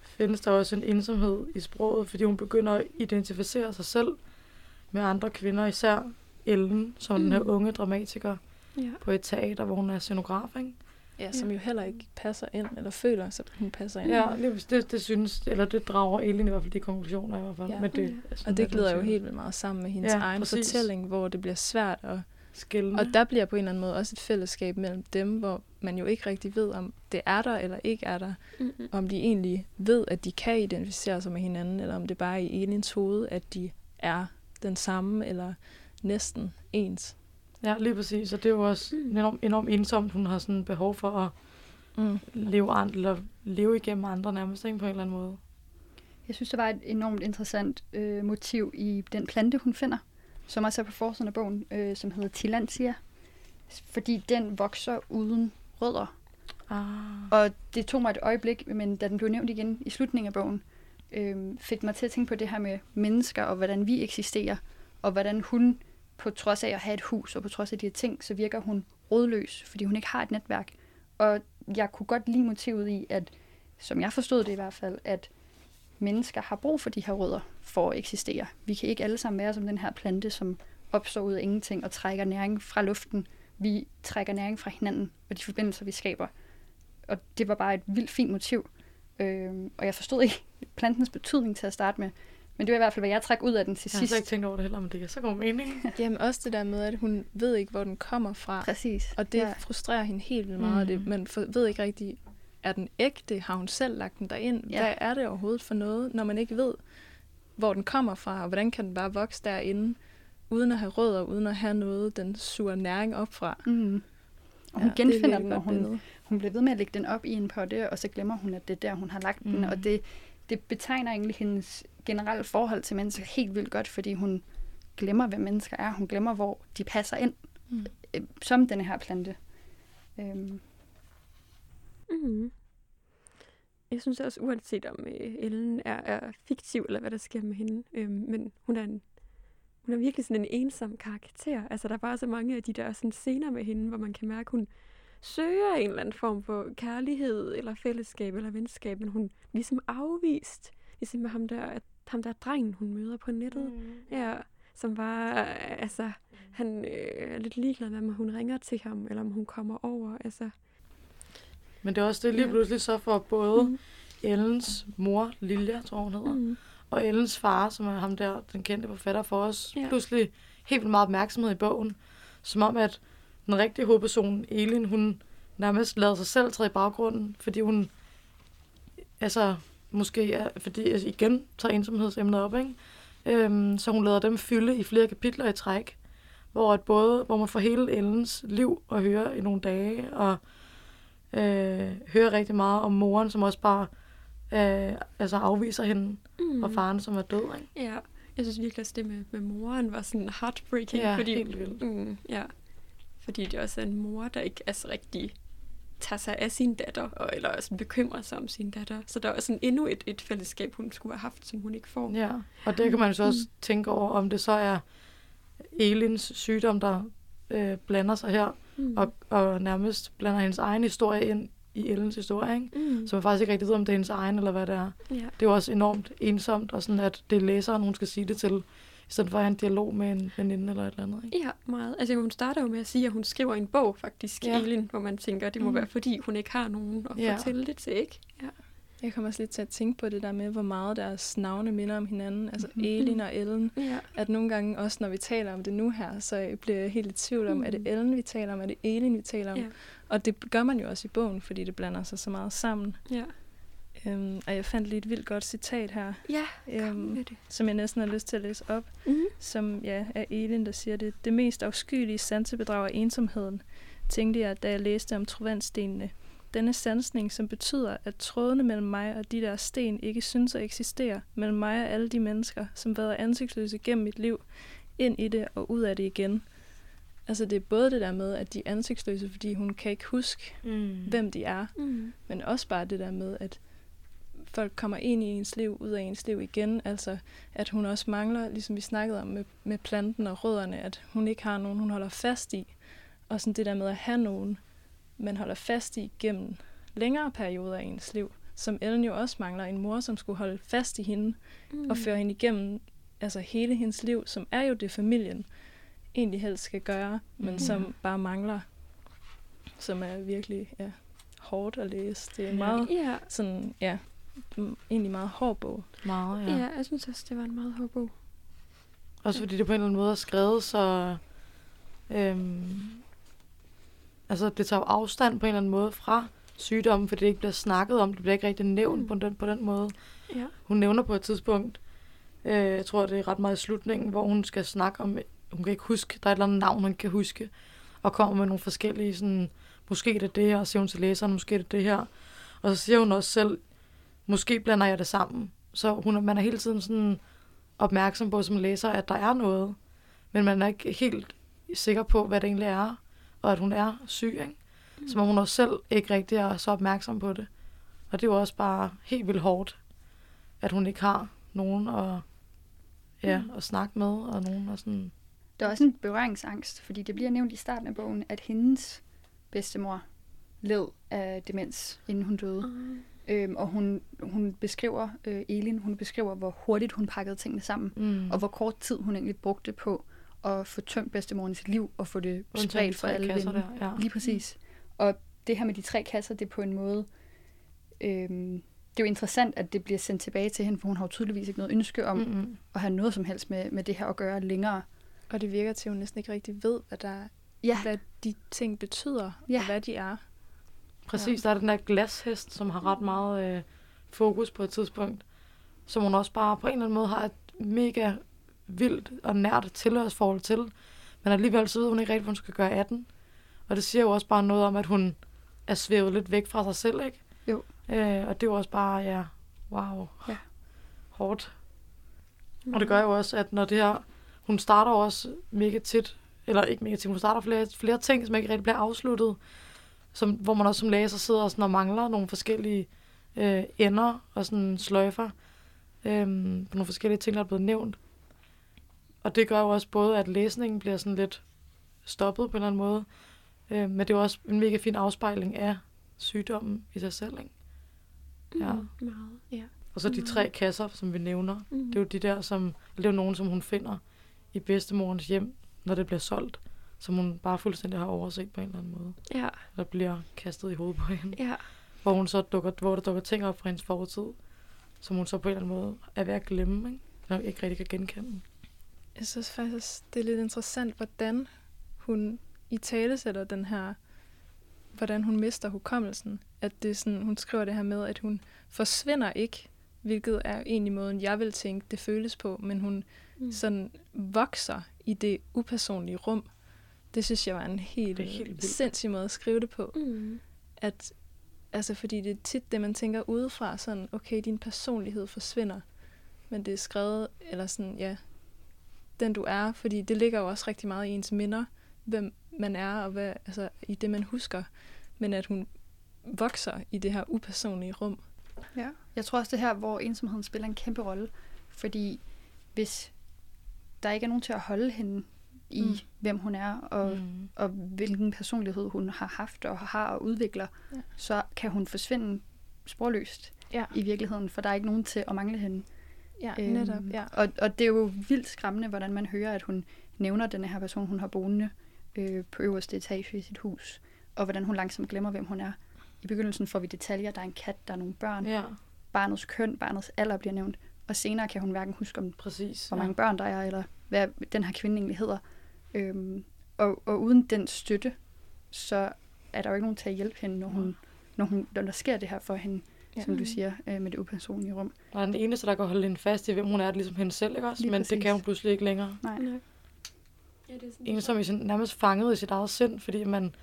findes der også en ensomhed i sproget, fordi hun begynder at identificere sig selv med andre kvinder, især Ellen, som mm. den her unge dramatiker, ja. På et teater, hvor hun er scenograf, ikke? Ja, som ja. jo heller ikke passer ind, eller føler, så hun passer ind. Ja, det, det synes, eller det drager Elin i hvert fald de konklusioner i hvert fald. Ja. Men det, ja. Sådan, og det glider jo helt vildt meget sammen med hendes ja, egen præcis. fortælling, hvor det bliver svært at skille. Og der bliver på en eller anden måde også et fællesskab mellem dem, hvor man jo ikke rigtig ved, om det er der eller ikke er der. Mm-hmm. Om de egentlig ved, at de kan identificere sig med hinanden, eller om det bare er i Elins hoved, at de er den samme, eller næsten ens. Ja, lige præcis. Og det er jo også enormt, enormt ensomt. Hun har sådan behov for at mm. leve, andre, eller leve igennem andre nærmest, ikke, på en eller anden måde. Jeg synes, det var et enormt interessant øh, motiv i den plante, hun finder, som også er på forsiden af bogen, øh, som hedder Tillandsia. Fordi den vokser uden rødder. Ah. Og det tog mig et øjeblik, men da den blev nævnt igen i slutningen af bogen, øh, fik mig til at tænke på det her med mennesker, og hvordan vi eksisterer, og hvordan hun... På trods af at have et hus, og på trods af de her ting, så virker hun rodløs, fordi hun ikke har et netværk. Og jeg kunne godt lide motivet i, at, som jeg forstod det i hvert fald, at mennesker har brug for de her rødder for at eksistere. Vi kan ikke alle sammen være som den her plante, som opstår ud af ingenting og trækker næring fra luften. Vi trækker næring fra hinanden og de forbindelser, vi skaber. Og det var bare et vildt fint motiv. Øhm, og jeg forstod ikke plantens betydning til at starte med, men det var i hvert fald, hvad jeg træk ud af den til sidst. Jeg har så ikke tænkt over det heller, men det er så god mening. Jamen også det der med, at hun ved ikke, hvor den kommer fra. Præcis. Og det ja. frustrerer hende helt vildt meget. Mm. Det, man ved ikke rigtig, er den ægte? Har hun selv lagt den derind? Ja. Hvad er det overhovedet for noget, når man ikke ved, hvor den kommer fra? Og hvordan kan den bare vokse derinde, uden at have rødder, uden at have noget, den suger næring op fra? Mm. Og hun ja, genfinder den, og hun, hun bliver ved med at lægge den op i en potte, og så glemmer hun, at det der, hun har lagt mm. den. Og det, det betegner egentlig hendes generelle forhold til mennesker helt vildt godt, fordi hun glemmer, hvem mennesker er. Hun glemmer, hvor de passer ind, mm. øh, som denne her plante. Øhm. Mm. Jeg synes også, uanset om øh, Ellen er, er fiktiv, eller hvad der sker med hende, øh, men hun er, en, hun er virkelig sådan en ensom karakter. Altså, der er bare så mange af de der sådan, scener med hende, hvor man kan mærke, hun søger en eller anden form for kærlighed, eller fællesskab, eller venskab, men hun er ligesom afvist. Ligesom med ham der, at ham der drengen, hun møder på nettet, mm. ja, som bare, altså, han øh, er lidt ligeglad med, om hun ringer til ham, eller om hun kommer over, altså. Men det er også det lige ja. pludselig så for både mm. Ellens mor, Lilja, tror hun hedder, mm. og Ellens far, som er ham der, den kendte forfatter for os, ja. pludselig helt vildt meget opmærksomhed i bogen, som om, at den rigtige hovedperson, Elin, hun nærmest lader sig selv træde i baggrunden, fordi hun, altså... Måske ja, fordi altså igen tager ensomhedsemnet op, ikke? Øhm, så hun lader dem fylde i flere kapitler i træk, hvor, at både, hvor man får hele Ellens liv at høre i nogle dage, og øh, hører rigtig meget om moren, som også bare øh, altså afviser hende, mm. og faren, som er død, ikke? Ja, Jeg synes virkelig også, det med, med moren var sådan heartbreaking. Ja, fordi, helt vildt. Mm, ja, fordi det også er en mor, der ikke er så rigtig tager sig af sin datter, og, eller også bekymrer sig om sin datter. Så der er sådan endnu et, et fællesskab, hun skulle have haft, som hun ikke får. Ja, og det kan man jo så også mm. tænke over, om det så er Elins sygdom, der øh, blander sig her, mm. og, og nærmest blander hendes egen historie ind i Ellens historie, ikke? Mm. Så man faktisk ikke rigtig ved, om det er hendes egen, eller hvad det er. Ja. Det er også enormt ensomt, og sådan, at det er læseren, hun skal sige det til, i stedet for at have en dialog med en veninde eller et eller andet, ikke? Ja, meget. Altså, hun starter jo med at sige, at hun skriver en bog, faktisk, ja. Elin, hvor man tænker, det må mm. være, fordi hun ikke har nogen at ja. fortælle det til, ikke? Ja. Jeg kommer også lidt til at tænke på det der med, hvor meget deres navne minder om hinanden, altså mm-hmm. Elin og Ellen, ja. At nogle gange, også når vi taler om det nu her, så bliver jeg helt i tvivl om, mm. er det Ellen, vi taler om, er det Elin, vi taler om? Ja. Og det gør man jo også i bogen, fordi det blander sig så meget sammen. Ja. Øhm, og jeg fandt lige et vildt godt citat her, ja, øhm, som jeg næsten har lyst til at læse op, mm-hmm. som ja, er Elin, der siger det. Det mest afskyelige sansebedrag af ensomheden, tænkte jeg, da jeg læste om Trovanstenene. Denne sansning, som betyder, at trådene mellem mig og de der sten ikke synes at eksistere, mellem mig og alle de mennesker, som været ansigtsløse gennem mit liv, ind i det og ud af det igen. Altså det er både det der med, at de er ansigtsløse, fordi hun kan ikke huske, mm. hvem de er, mm. men også bare det der med, at folk kommer ind i ens liv, ud af ens liv igen, altså at hun også mangler, ligesom vi snakkede om med, med planten og rødderne, at hun ikke har nogen, hun holder fast i, og sådan det der med at have nogen, man holder fast i gennem længere perioder af ens liv, som Ellen jo også mangler, en mor, som skulle holde fast i hende mm. og føre hende igennem altså hele hendes liv, som er jo det, familien egentlig helst skal gøre, men mm. som bare mangler, som er virkelig ja, hårdt at læse. Det er en meget, yeah. sådan, ja, egentlig meget hård bog. Meget, ja. Ja, jeg synes også, det var en meget hård bog. Også fordi det på en eller anden måde er skrevet, så... Øhm Altså, det tager afstand på en eller anden måde fra sygdommen, for det ikke bliver snakket om, det bliver ikke rigtig nævnt mm. på, den, på den måde. Ja. Hun nævner på et tidspunkt, øh, jeg tror, det er ret meget i slutningen, hvor hun skal snakke om, hun kan ikke huske, der er et eller andet navn, hun kan huske, og kommer med nogle forskellige, sådan, måske det er det her, og siger hun til læseren, måske det er det her. Og så siger hun også selv, måske blander jeg det sammen. Så hun, man er hele tiden sådan opmærksom på som læser, at der er noget, men man er ikke helt sikker på, hvad det egentlig er. Og at hun er syg, ikke? Mm. Som om hun også selv ikke rigtig er så opmærksom på det. Og det er jo også bare helt vildt hårdt, at hun ikke har nogen at, ja, mm. at snakke med. Og nogen at sådan... Der er også en berøringsangst, fordi det bliver nævnt i starten af bogen, at hendes bedstemor led af demens, inden hun døde. Mm. Øhm, og hun, hun beskriver, øh, Elin, hun beskriver, hvor hurtigt hun pakkede tingene sammen, mm. og hvor kort tid hun egentlig brugte på og få tømt bedstemoren i sit liv, og få det spredt for alle vinde. Ja. Lige præcis. Og det her med de tre kasser, det er på en måde... Øhm, det er jo interessant, at det bliver sendt tilbage til hende, for hun har jo tydeligvis ikke noget ønske om mm-hmm. at have noget som helst med, med det her at gøre længere. Og det virker til, at hun næsten ikke rigtig ved, hvad, der, ja. hvad de ting betyder, ja. Og hvad de er. Præcis, ja. Der er den der glashest, som har ret meget øh, fokus på et tidspunkt, som hun også bare på en eller anden måde har et mega... vildt og nært tilhørsforhold til, men alligevel så ved hun ikke rigtigt, hvad hun skal gøre af den. Og det siger jo også bare noget om, at hun er svævet lidt væk fra sig selv, ikke? Jo. Øh, og det er jo også bare, ja, wow, ja. Hårdt. Mm. Og det gør jo også, at når det her, hun starter også mega tit, eller ikke mega tit, hun starter flere, flere ting, som ikke rigtig bliver afsluttet, som, hvor man også som læser sidder og, sådan, og mangler nogle forskellige øh, ender og sådan sløjfer øh, på nogle forskellige ting, der er blevet nævnt. Og det gør jo også både, at læsningen bliver sådan lidt stoppet på en eller anden måde, øh, men det er også en mega fin afspejling af sygdommen i sig selv, ikke? Ja. Mm, meget, ja. Og så de tre kasser, som vi nævner, mm. det er jo de der, som, det er jo nogen, som hun finder i bedstemorens hjem, når det bliver solgt, som hun bare fuldstændig har overset på en eller anden måde. Ja. Der bliver kastet i hovedet på hende. Ja. Hvor, hun så dukker, hvor der dukker ting op fra hendes fortid, som hun så på en eller anden måde er ved at glemme, ikke? Når hun ikke rigtig kan genkende. Jeg synes faktisk, det er lidt interessant, hvordan hun italesætter den her, hvordan hun mister hukommelsen. At det er sådan, hun skriver det her med, at hun forsvinder ikke, hvilket er egentlig måden, jeg vil tænke, det føles på, men hun mm. sådan vokser i det upersonlige rum. Det synes jeg var en helt, helt sindssyg måde at skrive det på. Mm. At, altså fordi det er tit det, man tænker udefra, sådan, okay, din personlighed forsvinder. men det er skrevet, eller sådan, ja, den du er, fordi det ligger jo også rigtig meget i ens minder, hvem man er, og hvad, altså, i det, man husker, men at hun vokser i det her upersonlige rum. Ja, jeg tror også det her, hvor ensomheden spiller en kæmpe rolle, fordi hvis der ikke er nogen til at holde hende i, mm. hvem hun er, og, mm. og hvilken personlighed hun har haft og har og udvikler, ja. Så kan hun forsvinde sporløst ja. I virkeligheden, for der er ikke nogen til at mangle hende. Ja, øhm, netop. Ja. Og, og det er jo vildt skræmmende, hvordan man hører, at hun nævner den her person, hun har boende øh, på øverste etage i sit hus, og hvordan hun langsomt glemmer, hvem hun er. I begyndelsen får vi detaljer, der er en kat, der er nogle børn, ja. Barnets køn, barnets alder bliver nævnt, og senere kan hun hverken huske, om præcis, hvor mange ja. Børn der er, eller hvad den her kvinde egentlig hedder. Øhm, og, og uden den støtte, så er der jo ikke nogen til at hjælpe hende, når, hun, når, hun, når der sker det her for hende, ja. Som du siger, øh, med det upersonlige rum. Der er den eneste, der kan holde hende fast i, hvem hun er, det ligesom hende selv, ikke også? Lige men præcis. Det kan hun pludselig ikke længere. Nej. Nej. Ja, det er sådan, en, som er sådan, nærmest fanget i sit eget sind, fordi man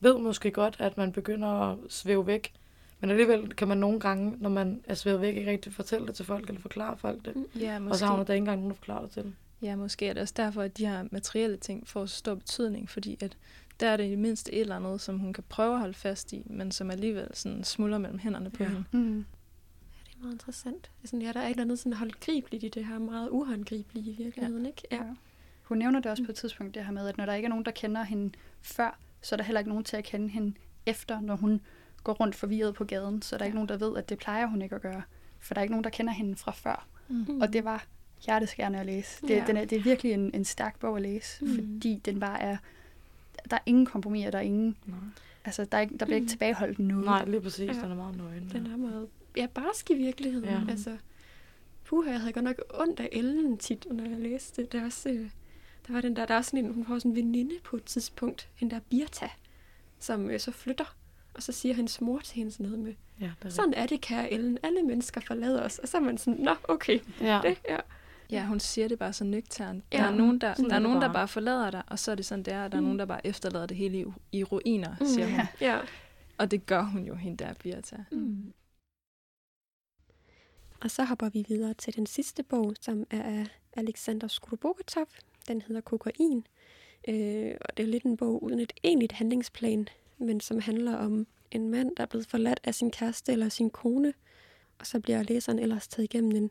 ved måske godt, at man begynder at svæve væk, men alligevel kan man nogle gange, når man er svævet væk, ikke rigtig fortælle det til folk, eller forklare folk det. Ja, og så har hun da ikke engang nogen, der forklarer det til dem. Ja, måske er det også derfor, at de her materielle ting får så stor betydning, fordi at der er det i det mindste et eller andet, som hun kan prøve at holde fast i, men som alligevel sådan smuldrer mellem hænderne på ja. Hende. Mm. Ja, det er meget interessant. Altså, ja, der er et eller andet sådan håndgribeligt i det her meget uhåndgribelige i virkeligheden, ja. Ikke? Ja. Ja. Hun nævner det også på et tidspunkt, det her med, at når der ikke er nogen, der kender hende før, så er der heller ikke nogen til at kende hende efter, når hun går rundt forvirret på gaden, så er der ja. Ikke nogen, der ved, at det plejer hun ikke at gøre, for der er ikke nogen, der kender hende fra før. Mm. Og det var hjerteskærende at læse. Det, ja. Den er, det er virkelig en, en stærk bog at læse, mm. fordi den bare er, der er ingen kompromiser, der er ingen, nej. Altså der, er ikke, der bliver mm. ikke tilbageholdt noget. Nej, lige præcis, ja. Den er meget nøgen. Den er meget, ja, barsk i virkeligheden. Ja. Altså, puha, jeg havde godt nok ondt af Ellen tit, når jeg læste det. Der er også, der var den der, der er sådan en, hun har sådan en veninde på et tidspunkt, hende der Birta, som øh, så flytter. Og så siger hendes mor til hende sådan noget med, ja, er sådan er det, kære Ellen, alle mennesker forlader os. Og så er man sådan, nå, okay. Ja, det, ja. Ja, hun siger det bare så nøgternt. Ja. Der er nogen, der, der, er nogen bare. Der bare forlader dig, og så er det sådan, det er, der mm. er nogen, der bare efterlader det hele i, i ruiner, siger mm. hun. Ja. Og det gør hun jo, hende der Birta. Mm. Og så hopper vi videre til den sidste bog, som er af Alexander Skrubogatov. Den hedder Kokain. Øh, og det er lidt en bog uden et egentligt handlingsplan, men som handler om en mand, der er blevet forladt af sin kæreste eller sin kone, og så bliver læseren ellers taget igennem en,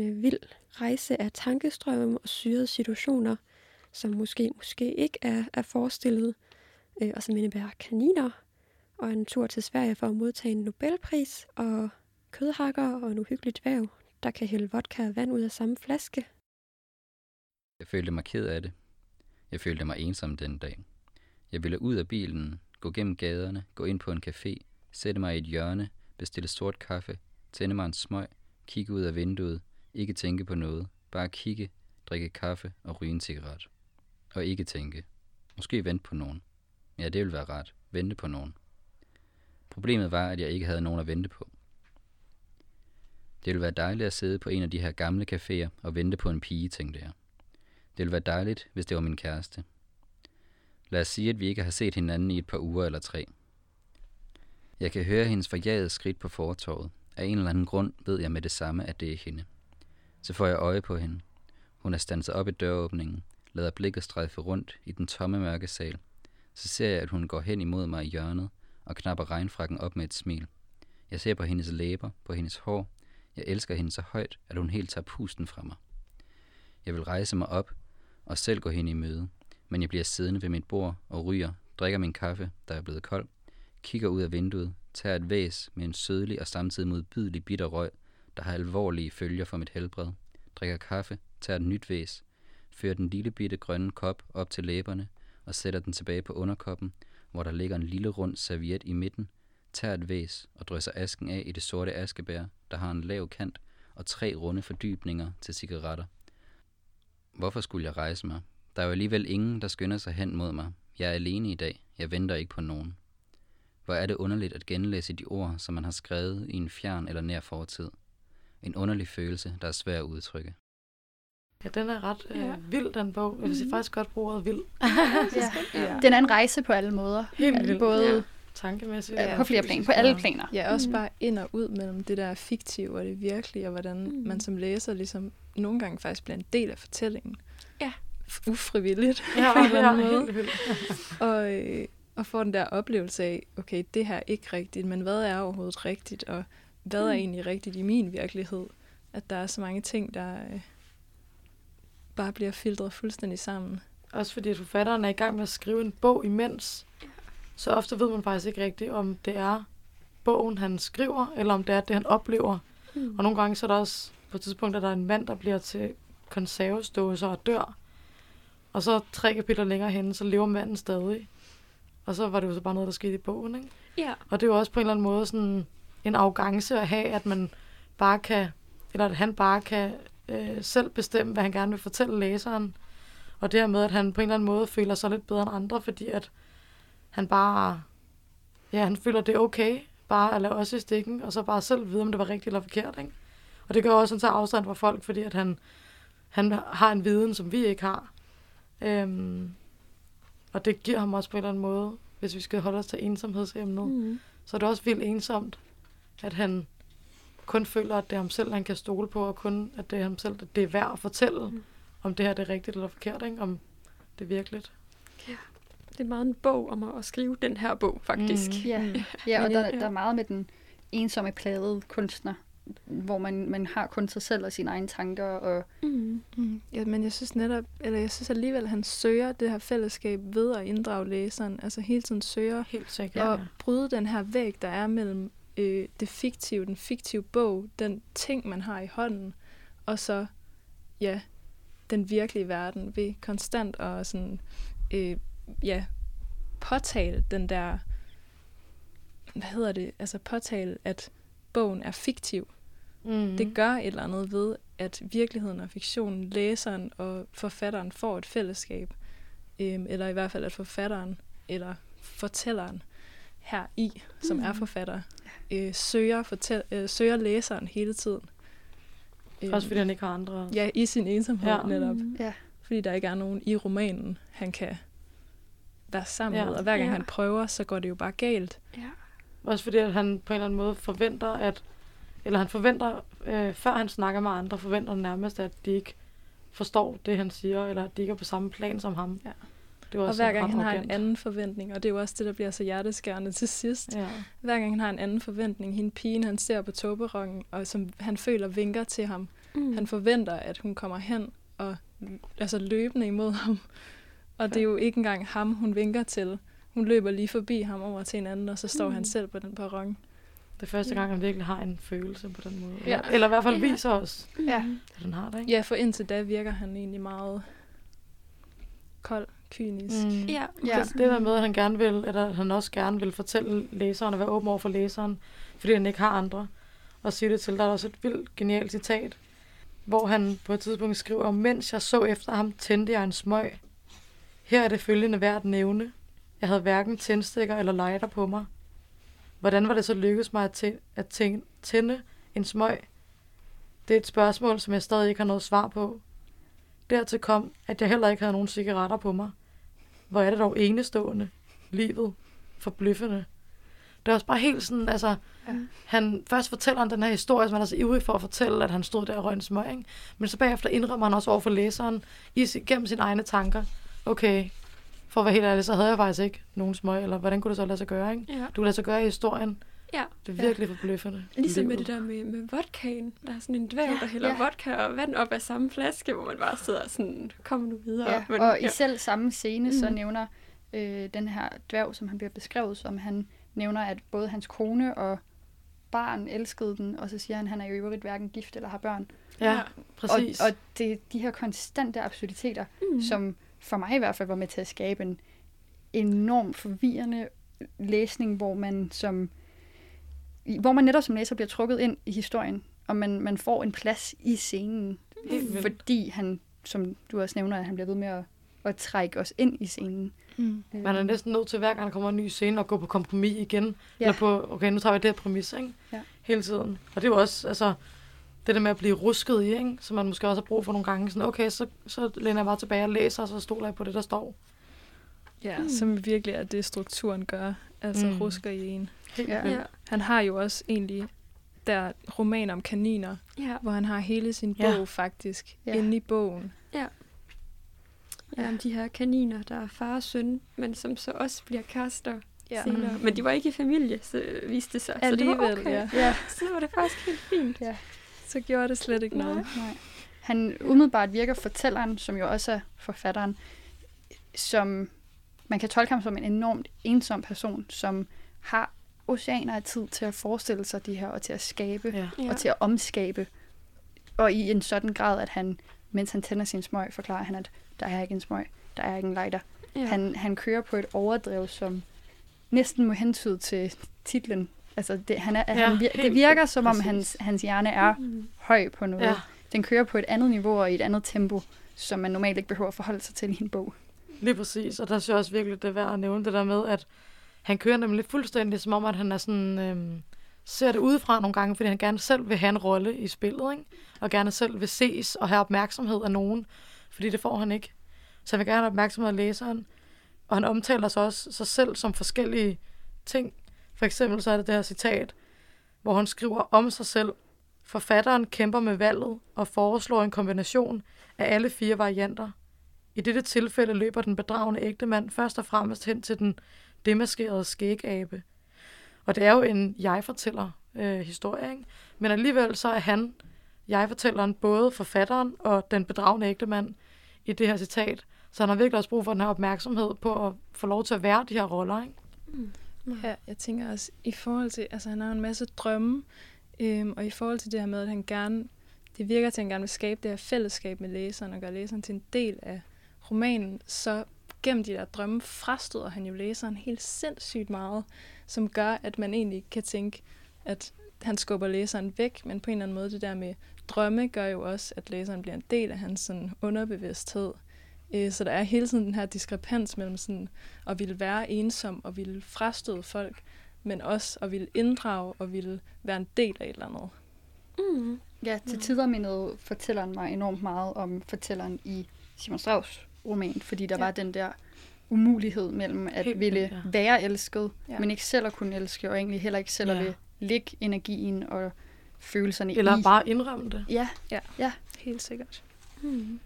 en vild rejse af tankestrømme og syrede situationer, som måske måske ikke er, er forestillet, øh, og som indebærer kaniner, og en tur til Sverige for at modtage en Nobelpris, og kødhakker og en uhyggelig dværg, der kan hælde vodka og vand ud af samme flaske. Jeg følte mig ked af det. Jeg følte mig ensom den dag. Jeg ville ud af bilen, gå gennem gaderne, gå ind på en café, sætte mig i et hjørne, bestille sort kaffe, tænde mig en smøg, kigge ud af vinduet, ikke tænke på noget, bare kigge, drikke kaffe og ryge en cigaret. Og ikke tænke. Måske vente på nogen. Ja, det ville være rart. Vente på nogen. Problemet var, at jeg ikke havde nogen at vente på. Det ville være dejligt at sidde på en af de her gamle caféer og vente på en pige, tænkte jeg. Det ville være dejligt, hvis det var min kæreste. Lad os sige, at vi ikke har set hinanden i et par uger eller tre. Jeg kan høre hendes forjagede skridt på fortovet. Af en eller anden grund ved jeg med det samme, at det er hende. Så får jeg øje på hende. Hun er standset op i døråbningen, lader blikket strejfe rundt i den tomme mørke sal. Så ser jeg, at hun går hen imod mig i hjørnet og knapper regnfrakken op med et smil. Jeg ser på hendes læber, på hendes hår. Jeg elsker hende så højt, at hun helt tager pusten fra mig. Jeg vil rejse mig op og selv gå hende i møde. Men jeg bliver siddende ved mit bord og ryger, drikker min kaffe, der er blevet kold, kigger ud af vinduet, tager et væs med en sødlig og samtidig modbydelig bitter røg, der har alvorlige følger for mit helbred, drikker kaffe, tager et nyt væs, fører den lille bitte grønne kop op til læberne og sætter den tilbage på underkoppen, hvor der ligger en lille rund serviet i midten, tager et væs og drysser asken af i det sorte askebær, der har en lav kant og tre runde fordybninger til cigaretter. Hvorfor skulle jeg rejse mig? Der er jo alligevel ingen, der skynder sig hen mod mig. Jeg er alene i dag. Jeg venter ikke på nogen. Hvor er det underligt at genlæse de ord, som man har skrevet i en fjern eller nær fortid. En underlig følelse, der er svær at udtrykke. Ja, den er ret øh, ja. Vild, den bog. Jeg vil sige faktisk godt bruge ordet vild. Ja. Ja. Den er en rejse på alle måder. Helt vildt. Både tankemæssigt. Ja, på flere planer, på alle planer. Ja, også mm. bare ind og ud mellem det der fiktive og det virkelige, og hvordan mm. man som læser ligesom nogle gange faktisk bliver en del af fortællingen. Ja. Ufrivilligt. Ja, på en eller anden måde. Helt og, øh, og får den der oplevelse af, okay, det her er ikke rigtigt, men hvad er overhovedet rigtigt, og hvad mm. er egentlig rigtigt i min virkelighed? At der er så mange ting, der øh, bare bliver filtret fuldstændig sammen. Også fordi forfatteren er i gang med at skrive en bog imens, så ofte ved man faktisk ikke rigtigt, om det er bogen, han skriver, eller om det er det, han oplever. Mm. Og nogle gange så er der også på et tidspunkt, at der er en mand, der bliver til konserveståelse og dør. Og så tre kapitler længere henne, så lever manden stadig. Og så var det jo så bare noget, der skete i bogen, ikke? Yeah. Og det er jo også på en eller anden måde sådan en arrogance at have, at man bare kan, eller at han bare kan øh, selv bestemme, hvad han gerne vil fortælle læseren. Og det her med, at han på en eller anden måde føler sig lidt bedre end andre, fordi at han bare, ja, han føler, det er okay, bare at lade os i stikken, og så bare selv vide, om det var rigtigt eller forkert, ikke? Og det gør også, han tager afstand fra folk, fordi at han, han har en viden, som vi ikke har. Øhm, og det giver ham også på en eller anden måde, hvis vi skal holde os til ensomhedsemnet, mm. så er det også vildt ensomt, at han kun føler, at det er ham selv, han kan stole på, og kun, at det er ham selv, at det er værd at fortælle, mm. om det her det er rigtigt eller forkert, ikke? Om det er virkeligt. Ja. Det er meget en bog om at skrive den her bog, faktisk. Mm. Yeah. Ja, og der, der er meget med den ensomme, plagede kunstner, hvor man, man har kun sig selv og sine egne tanker. Og mm. Mm. Ja, men jeg synes netop, eller jeg synes alligevel, at han søger det her fællesskab ved at inddrage læseren. Altså hele tiden søger at bryde den her væg, der er mellem øh, det fiktive, den fiktive bog, den ting, man har i hånden, og så, ja, den virkelige verden ved konstant og sådan... Øh, ja, påtale den der, hvad hedder det, altså påtale, at bogen er fiktiv. Mm. Det gør et eller andet ved, at virkeligheden og fiktionen, læseren og forfatteren får et fællesskab, øhm, eller i hvert fald, at forfatteren eller fortælleren her i, som mm. er forfatter, øh, søger, fortæl, øh, søger læseren hele tiden. Øhm, Også fordi han ikke har andre. Ja, i sin ensomhed ja. netop. Mm. Ja. Fordi der ikke er nogen i romanen, han kan være sammen ja. med, og hver gang ja. han prøver, så går det jo bare galt. Ja. Også fordi, at han på en eller anden måde forventer, at, eller han forventer, øh, før han snakker med andre, forventer nærmest, at de ikke forstår det, han siger, eller at de ikke er på samme plan som ham. Ja. Det var og hver gang han har en anden forventning, og det er jo også det, der bliver så hjerteskærende til sidst. Ja. Hver gang han har en anden forventning, hende pigen, han ser på togperronen, og som han føler vinker til ham. Mm. Han forventer, at hun kommer hen, og altså løbende imod ham. Og det er jo ikke engang ham, hun vinker til. Hun løber lige forbi ham over til en anden, og så står mm. han selv på den perron. Det er første gang, han virkelig har en følelse på den måde. Ja. Eller i hvert fald viser os, ja. at han har det, ikke? Ja, for indtil da virker han egentlig meget kold, kynisk. Mm. Ja. Ja. Det der med, at han gerne vil, eller at han også gerne vil fortælle læseren og være åben over for læseren, fordi han ikke har andre. Og siger det til, der er også et vildt genialt citat, hvor han på et tidspunkt skriver, mens jeg så efter ham, tændte jeg en smøg. Her er det følgende værd nævne. Jeg havde hverken tændstikker eller lighter på mig. Hvordan var det så lykkedes mig at, tæ- at tæ- tænde en smøg? Det er et spørgsmål, som jeg stadig ikke har noget svar på. Dertil kom, at jeg heller ikke havde nogen cigaretter på mig. Hvor er det dog enestående? Livet. Forbløffende. Det er også bare helt sådan, altså... Ja. Han, først fortæller han den her historie, som han er så ivrig for at fortælle, at han stod der og røg en smøg, ikke? Men så bagefter indrømmer han også over for læseren, i, gennem sine egne tanker. Okay, for at være helt ærlig, så havde jeg faktisk ikke nogen smøg, eller hvordan kunne det så lade sig gøre, ikke? Ja. Du kunne lade sig gøre i historien. Ja. Det er virkelig ja. forbløffende. Ligesom med det der med, med vodkaen. Der er sådan en dværg, ja. der hælder ja. vodka og vand op af samme flaske, hvor man bare sidder sådan, kom nu videre. Ja. Men, og ja. i selv samme scene, mm. så nævner øh, den her dværg, som han bliver beskrevet som, han nævner, at både hans kone og barn elskede den, og så siger han, at han er jo i øvrigt hverken gift eller har børn. Ja, præcis. Og, og det er de her konstante absurditeter, mm. som... for mig i hvert fald, var med til at skabe en enormt forvirrende læsning, hvor man som hvor man netop som læser bliver trukket ind i historien, og man, man får en plads i scenen, mm. fordi han, som du også nævner, at han bliver ved med at, at trække os ind i scenen. Mm. Øh. Man er næsten nødt til, hver gang der kommer en ny scene, at gå på kompromis igen, ja. eller på, okay, nu tager vi det her præmis, ikke? Ja. Hele tiden. Og det er jo også, altså, det der med at blive rusket i, ikke? Som man måske også har brug for nogle gange. Sådan, okay, så, så læner jeg bare tilbage og læser, og så stoler jeg på det, der står. Ja, mm. som virkelig er det, strukturen gør. Altså mm. rusker i en. Ja. Ja. Han har jo også egentlig der roman om kaniner, ja. Hvor han har hele sin bog ja. faktisk ja. inde i bogen. Ja. Ja, om de her kaniner, der er far og søn, men som så også bliver kærester ja. senere. Men de var ikke i familie, så viste det sig. Så det var okay. Ja. Ja. Så var det faktisk helt fint. Ja. Så gjorde det slet ikke noget. Nej. Han umiddelbart virker fortælleren, som jo også er forfatteren, som man kan tolke ham som en enormt ensom person, som har oceaner af tid til at forestille sig de her, og til at skabe, ja. Og til at omskabe. Og i en sådan grad, at han, mens han tænder sin smøg, forklarer han, at der er ikke en smøg, der er ikke en lighter. Ja. Han, han kører på et overdrev, som næsten må hentyde til titlen. Altså det, han er, ja, han vir- det virker, som om hans, hans hjerne er mm. høj på noget. Ja. Den kører på et andet niveau og i et andet tempo, som man normalt ikke behøver at forholde sig til i en bog. Lige præcis, og der synes jeg også virkelig, det er værd at nævne det der med, at han kører nemlig fuldstændig, som om at han er sådan, øhm, ser det udefra nogle gange, fordi han gerne selv vil have en rolle i spillet, ikke? Og gerne selv vil ses og have opmærksomhed af nogen, fordi det får han ikke. Så han vil gerne have opmærksomhed af læseren, og han omtaler sig også sig selv som forskellige ting. For eksempel så er det det her citat, hvor han skriver om sig selv: forfatteren kæmper med valget og foreslår en kombination af alle fire varianter. I dette tilfælde løber den bedragende ægtemand først og fremmest hen til den demaskerede skægabe. Og det er jo en jeg-fortæller-historie, øh, ikke? Men alligevel så er han, jeg-fortælleren, både forfatteren og den bedragende ægtemand i det her citat. Så han har virkelig også brug for den her opmærksomhed på at få lov til at være de her roller, ikke? Mm. Mm. Ja, jeg tænker også i forhold til, altså han har en masse drømme, øhm, og i forhold til det her med, at han gerne, det virker til, at han gerne vil skabe det her fællesskab med læseren og gøre læseren til en del af romanen, så gennem de der drømme frastøder han jo læseren helt sindssygt meget, som gør, at man egentlig kan tænke, at han skubber læseren væk, men på en eller anden måde, det der med drømme gør jo også, at læseren bliver en del af hans sådan underbevidsthed. Så der er hele tiden den her diskrepans mellem sådan at ville være ensom og ville frastøde folk, men også at ville inddrage og ville være en del af et eller andet. Mm. Ja, til tider mindede fortælleren mig enormt meget om fortælleren i Simon Strauss' roman, fordi der ja. var den der umulighed mellem at Helt, ville ja. være elsket, ja. men ikke selv at kunne elske, og egentlig heller ikke selv ja. at ville lægge energien og følelserne eller i. Eller bare indrømme det. Ja, ja. ja. Helt sikkert. Mm.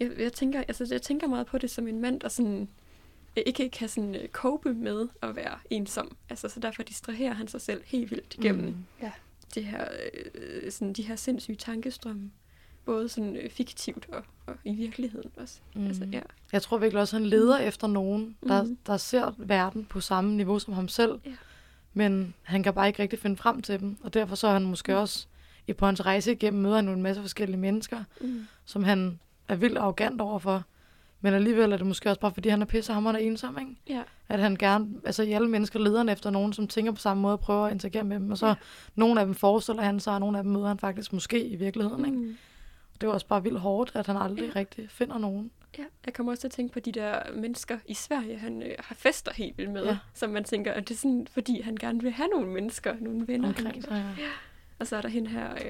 Jeg, jeg, tænker, altså, jeg tænker meget på det som en mand, der sådan, ikke kan sådan, cope med at være ensom. Altså, så derfor distraherer han sig selv helt vildt igennem mm. ja. de, her, øh, sådan, de her sindssyge tankestrømme. Både sådan øh, fiktivt og, og i virkeligheden også. Mm. Altså, ja. Jeg tror virkelig også, at han leder efter nogen, der, mm. der ser verden på samme niveau som ham selv. Ja. Men han kan bare ikke rigtig finde frem til dem. Og derfor så er han måske mm. også på hans rejse igennem møder han en masse forskellige mennesker, mm. som han er vildt arrogant overfor, men alligevel er det måske også bare, fordi han er pissehammerende ensom, ikke? Ja. At han gerne, altså i alle mennesker lederne efter nogen, som tænker på samme måde og prøver at interagere med dem, og så ja. nogle af dem forestiller han sig, og nogle af dem møder han faktisk måske i virkeligheden, mm. ikke? Og det er også bare vildt hårdt, at han aldrig ja. rigtig finder nogen. Ja, jeg kommer også til at tænke på de der mennesker i Sverige, han øh, har fester helt vildt med, ja. som man tænker, at det er sådan, fordi han gerne vil have nogle mennesker, nogle venner. Omkring sig, ja. ja. Og så er der hende her, øh,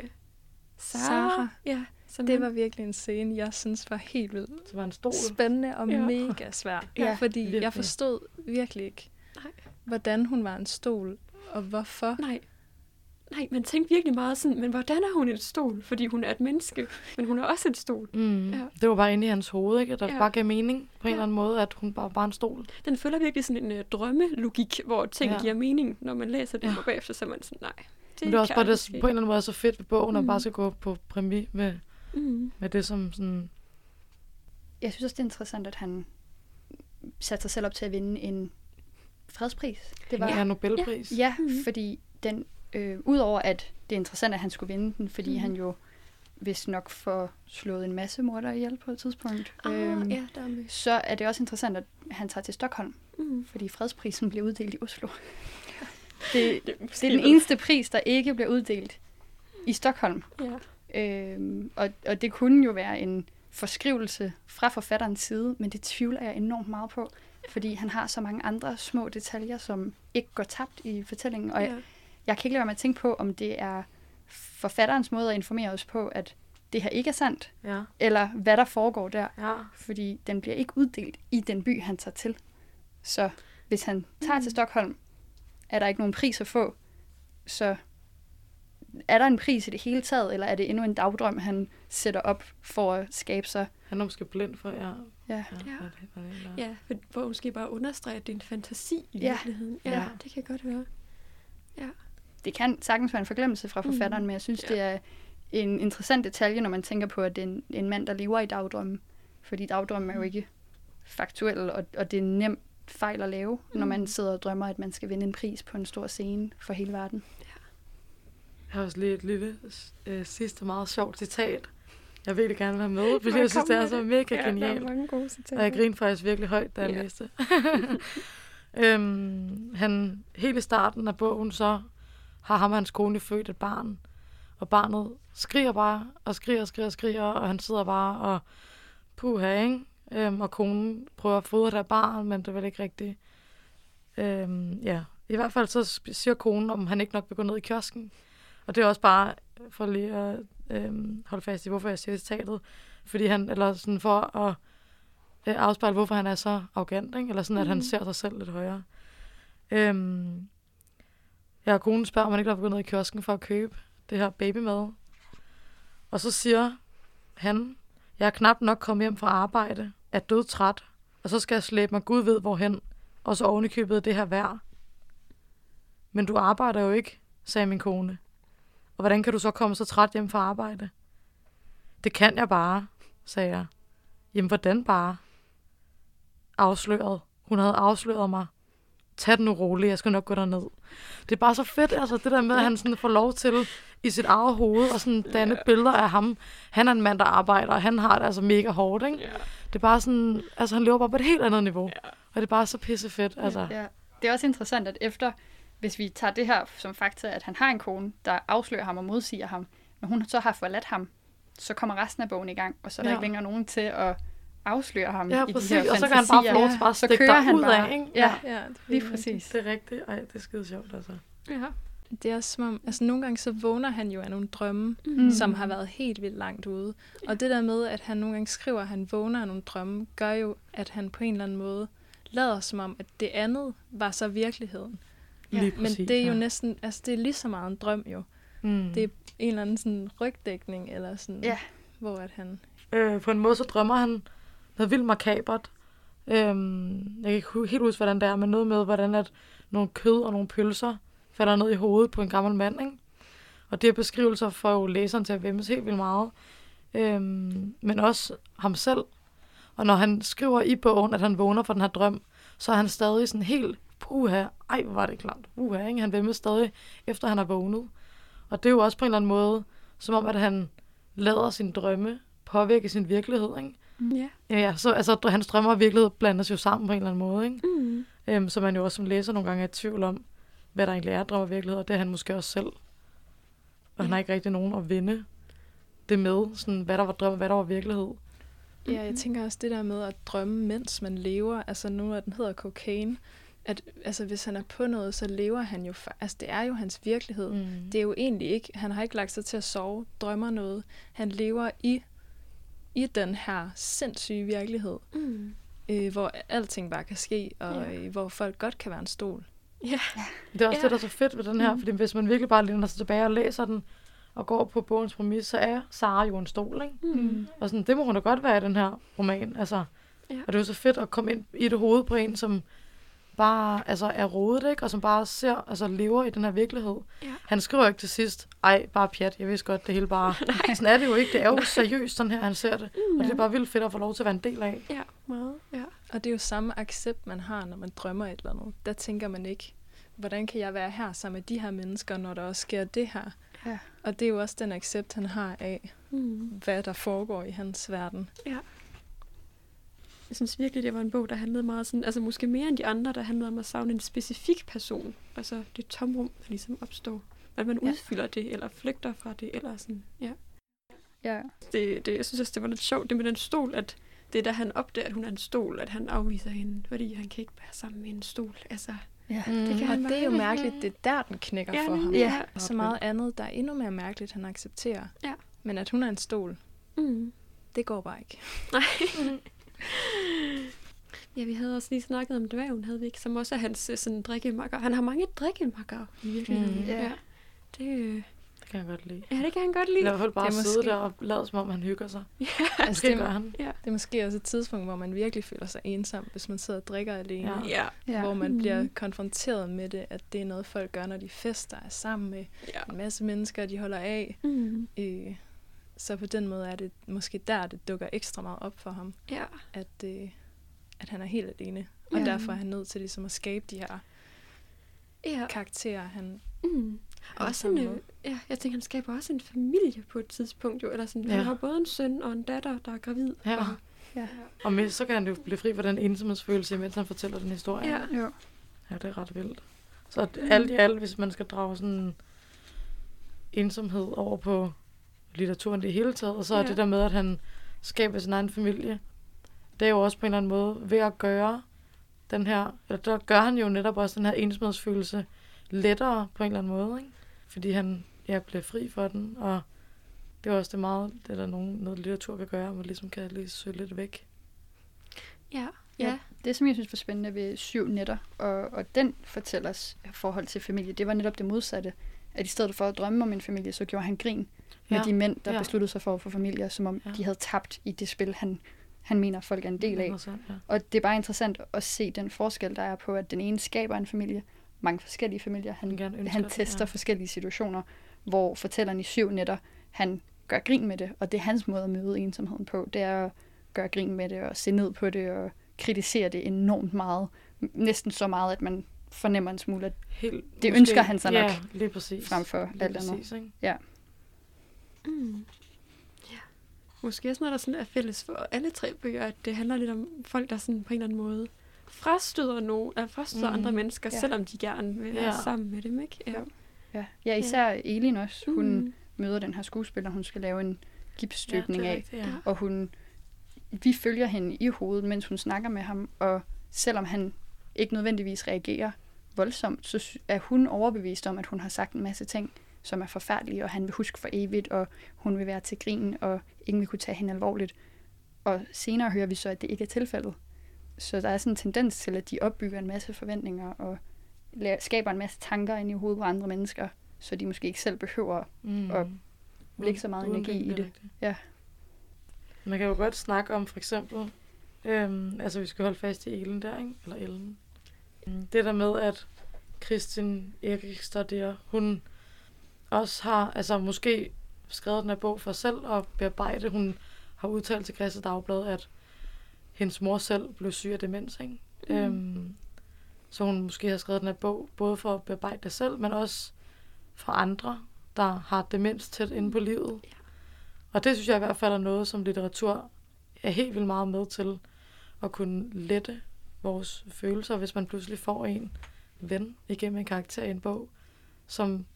Sarah. Sarah. Ja. Det var virkelig en scene, jeg synes var helt vildt. Det var en stol. Spændende og ja. mega svær. Ja, fordi virkelig. jeg forstod virkelig ikke, Nej. hvordan hun var en stol, og hvorfor. Nej, Nej man tænkte virkelig meget sådan, men hvordan er hun en stol? Fordi hun er et menneske, men hun er også en stol. Mm. Ja. Det var bare inde i hans hoved, ikke? Der ja. bare gav mening på en ja. eller anden måde, at hun bare var en stol. Den følger virkelig sådan en uh, drømmelogik, hvor ting ja. giver mening, når man læser det, ja. og bagefter så er man sådan, nej. Det, men det er også bare det, på en eller anden måde så fedt ved bogen, mm. at bare skal gå på præmis med Mm. med det som sådan. Jeg synes også, det er interessant, at han satte sig selv op til at vinde en fredspris. Det var ja, en Nobelpris. Ja, ja mm. fordi den, øh, udover at det er interessant, at han skulle vinde den, fordi mm. han jo vist nok får slået en masse morder ihjel på et tidspunkt. Ah, øhm, ja, der er mye. Så er det også interessant, at han tager til Stockholm, mm. fordi fredsprisen bliver uddelt i Oslo. det, det, det er den eneste pris, der ikke bliver uddelt i Stockholm. Ja. Øhm, og, og det kunne jo være en forskrivelse fra forfatterens side, men det tvivler jeg enormt meget på, fordi han har så mange andre små detaljer, som ikke går tabt i fortællingen. Og ja. jeg, jeg kan ikke lade være med at tænke på, om det er forfatterens måde at informere os på, at det her ikke er sandt, ja. Eller hvad der foregår der. Ja. Fordi den bliver ikke uddelt i den by, han tager til. Så hvis han tager mm. til Stockholm, er der ikke nogen pris at få, så er der en pris i det hele taget, eller er det endnu en dagdrøm, han sætter op for at skabe sig? Han er måske blind for, ja. Ja, ja. ja hvor måske bare understreger, at det er en fantasi i ja. virkeligheden. Ja, ja, det kan jeg godt høre. Ja. Det kan sagtens være en forglemmelse fra forfatteren, mm. men jeg synes, ja. det er en interessant detalje, når man tænker på, at det er en, en mand, der lever i dagdrømmen. Fordi dagdrømmen er jo ikke faktuel, og, og det er nemt fejl at lave, mm. når man sidder og drømmer, at man skal vinde en pris på en stor scene for hele verden. Ja. Jeg har også lige et lille øh, sidste meget sjovt citat. Jeg vil gerne være med, fordi jeg synes, det er så mega ja, genialt. Der er mange gode citater. Og jeg griner faktisk virkelig højt, da jeg ja. læste. øhm, han, hele starten af bogen, så har ham og hans kone født et barn. Og barnet skriger bare, og skriger, skriger, skriger, og han sidder bare og puha, ikke? Øhm, og konen prøver at fodre der barn, men det er vel ikke rigtigt. Øhm, ja. I hvert fald så siger konen, om han ikke nok vil gå ned i kiosken. Og det er også bare for lige at øhm, holde fast i, hvorfor jeg siger citatet. Fordi han, eller sådan for at øh, afspejle, hvorfor han er så arrogant, ikke? Eller sådan, at mm. han ser sig selv lidt højere. Øhm, ja, og konen spørger, om han ikke nok vil gå ned i kiosken for at købe det her babymad. Og så siger han, jeg er knap nok kommet hjem fra arbejde, er dødtræt, og så skal jeg slæbe mig Gud ved hvorhen, og så ovenikøbet det her vejr. Men du arbejder jo ikke, sagde min kone. Og hvordan kan du så komme så træt hjem fra arbejde? Det kan jeg bare, sagde jeg. Jamen, hvordan bare? Afsløret. Hun havde afsløret mig. Tag den nu roligt, jeg skal nok gå derned. Det er bare så fedt, altså, det der med, at han sådan får lov til i sit eget hoved og sådan danne yeah. billeder af ham. Han er en mand, der arbejder, og han har det altså mega hårdt, ikke? Yeah. Det er bare sådan, altså han lever bare på et helt andet niveau. Yeah. Og det er bare så pissefedt, altså. Yeah, yeah. Det er også interessant, at efter... Hvis vi tager det her som fakta, at han har en kone, der afslører ham og modsiger ham, når hun så har forladt ham, så kommer resten af bogen i gang, og så er der ja. ikke længere nogen til at afsløre ham ja, i præcis. de her fantasier. Og så kan han bare få lov til bare at stikke derudad, ikke? Ja, ja, lige præcis. Det er rigtigt. Ej, det er skide sjovt, altså. Ja. Det er også som om, altså nogle gange så vågner han jo af nogle drømme, mm. som har været helt vildt langt ude. Ja. Og det der med, at han nogle gange skriver, at han vågner af nogle drømme, gør jo, at han på en eller anden måde lader som om, at det andet var så virkeligheden. Ja, præcis, men det er jo ja. næsten, altså det er lige så meget en drøm jo. Mm. Det er en eller anden sådan rygdækning, eller sådan, ja. hvor at han... Øh, på en måde så drømmer han noget vildt makabert. Øhm, jeg kan ikke helt huske, hvordan det er, men noget med, hvordan at nogle kød og nogle pølser falder ned i hovedet på en gammel mand, ikke? Og det er beskrivelser for jo læseren til at væmmes helt vildt meget. Øhm, men også ham selv. Og når han skriver i bogen, at han vågner for den her drøm, så er han stadig sådan helt... Uha, ej, hvor var det klamt. Uha, ikke? Han væmmes stadig, efter han har vågnet. Og det er jo også på en eller anden måde, som om, at han lader sin drømme påvirke sin virkelighed, ikke? Yeah. Ja. Ja, så altså, hans drømmer og virkelighed blandes jo sammen på en eller anden måde, ikke? Mm. Øhm, så man jo også som læser nogle gange er i tvivl om, hvad der egentlig er drømmer og virkelighed, og det er han måske også selv. Og mm. han har ikke rigtig nogen at vinde det med, sådan, hvad der var drøm og hvad der var virkelighed. Ja, jeg tænker også det der med at drømme, mens man lever. Altså nu, når den hedder kokain, at altså, hvis han er på noget, så lever han jo... Fa- altså, det er jo hans virkelighed. Mm. Det er jo egentlig ikke... Han har ikke lagt sig til at sove, drømmer noget. Han lever i, i den her sindssyge virkelighed, mm. øh, hvor alting bare kan ske, og yeah. øh, hvor folk godt kan være en stol. Yeah. Det er også yeah. det, der er så fedt ved den her, mm. fordi hvis man virkelig bare læner sig tilbage og læser den, og går på bogens præmis, så er Sarah jo en stol, ikke? Mm. Og sådan, det må hun da godt være i den her roman, altså. Yeah. Og det er jo så fedt at komme ind i det hoved på en, som... bare altså, er rodet, ikke? Og som bare ser, altså, lever i den her virkelighed. Ja. Han skriver ikke til sidst, ej, bare pjat, jeg vidste godt, det hele bare... Nej. Sådan er det jo ikke, det er jo seriøst, sådan her, han ser det. Mm, og det er bare vildt fedt at få lov til at være en del af. Ja, meget, ja. Og det er jo samme accept, man har, når man drømmer et eller andet. Der tænker man ikke, hvordan kan jeg være her sammen med de her mennesker, når der også sker det her? Ja. Og det er jo også den accept, han har af, mm. hvad der foregår i hans verden. Ja. Jeg synes virkelig, det var en bog, der handlede meget sådan, altså måske mere end de andre, der handlede om at savne en specifik person. Altså det tomrum, der ligesom opstår. At man ja. udfylder det, eller flygter fra det, eller sådan, ja. ja. Det, det, jeg synes også, det var lidt sjovt, det med den stol, at det er da han opdager, at hun er en stol, at han afviser hende, fordi han kan ikke være sammen med en stol. Altså, ja. mm. det kan han og det er jo mærkeligt, det er der, den knækker ja, for ham. Ja. Så meget andet, der er endnu mere mærkeligt, han accepterer. Ja. Men at hun er en stol, mm. det går bare ikke. Nej. Ja, vi havde også lige snakket om dværgen, havde vi ikke? Som også er hans sådan, drikkemakker. Han har mange drikkemakker i virkeligheden. Mm. Ja. ja. Det... det kan han godt lide. Ja, det kan han godt lide. I hvert fald bare sidde måske... der og lade som om, han hygger sig. Ja. Altså, det, han. Ja. Det er måske også et tidspunkt, hvor man virkelig føler sig ensom, hvis man sidder og drikker alene. Ja. Ja. Hvor man mm. bliver konfronteret med det, at det er noget, folk gør, når de fester, er sammen med ja. en masse mennesker, de holder af. Mm. Øh, så på den måde er det måske der, det dukker ekstra meget op for ham. Ja. At, øh, at han er helt alene. Og ja. derfor er han nødt til ligesom, at skabe de her ja. karakterer, han... Mm. Og også en, øh, ja, jeg tænker, han skaber også en familie på et tidspunkt. Jo, eller sådan, ja. Han har både en søn og en datter, der er gravid. Ja. Og, ja. og med, så kan han jo blive fri for den ensomhedsfølelse, mens han fortæller den historie. Ja, ja. ja det er ret vildt. Så alt i alt, hvis man skal drage sådan ensomhed over på litteraturen det hele taget, og så er ja. det der med, at han skaber sin egen familie, det er jo også på en eller anden måde ved at gøre den her, eller der gør han jo netop også den her ensomhedsfølelse lettere på en eller anden måde, ikke? Fordi han ja, bliver fri for den, og det er også det meget, det der nogen, noget litteratur kan gøre, at man ligesom kan lige søge lidt væk. Ja, ja. ja. Det, som jeg synes var spændende ved Syv nætter, og, og den fortællers forhold til familie, det var netop det modsatte, at i stedet for at drømme om en familie, så gjorde han grin med ja. de mænd, der ja. besluttede sig for at få familier, som om ja. de havde tabt i det spil, han han mener, folk er en del af. Ja. Og det er bare interessant at se den forskel, der er på, at den ene skaber en familie, mange forskellige familier. Han, han, han tester det, ja. forskellige situationer, hvor fortælleren i Syv nætter, han gør grin med det, og det er hans måde at møde ensomheden på, det er at gøre grin med det, og se ned på det, og kritisere det enormt meget. Næsten så meget, at man fornemmer en smule, at helt, det måske, ønsker han sig nok, ja, frem for alt andet. Ikke? Ja. Mm. Måske også noget, der sådan er fælles for alle tre bøger, at det handler lidt om folk, der sådan på en eller anden måde frastøder, nogen, eller frastøder mm. andre mennesker, ja. selvom de gerne vil være ja. sammen med dem, ikke? Ja, ja. ja især ja. Elin også. Hun mm. møder den her skuespiller, hun skal lave en gipsstøbning ja, af, ja. og hun, vi følger hende i hovedet, mens hun snakker med ham, og selvom han ikke nødvendigvis reagerer voldsomt, så er hun overbevist om, at hun har sagt en masse ting, som er forfærdelige, og han vil huske for evigt, og hun vil være til grin, og ingen vil kunne tage hende alvorligt. Og senere hører vi så, at det ikke er tilfældet. Så der er sådan en tendens til, at de opbygger en masse forventninger, og skaber en masse tanker ind i hovedet på andre mennesker, så de måske ikke selv behøver mm. at lægge så meget energi i det. Ja. Man kan jo godt snakke om, for eksempel, øhm, altså vi skal holde fast i Ellen der, ikke? Eller Ellen. Det der med, at Kristin Eiriksdottir, hun også har, altså måske skrevet den her bog for selv og bearbejde. Hun har udtalt til Kristelig Dagblad, at hendes mor selv blev syg af demens, ikke? Mm. Øhm, så hun måske har skrevet den her bog, både for at bearbejde det selv, men også for andre, der har demens tæt inde på livet. Ja. Og det synes jeg i hvert fald er noget, som litteratur er helt vildt meget med til, at kunne lette vores følelser, hvis man pludselig får en ven igennem en karakter i en bog, som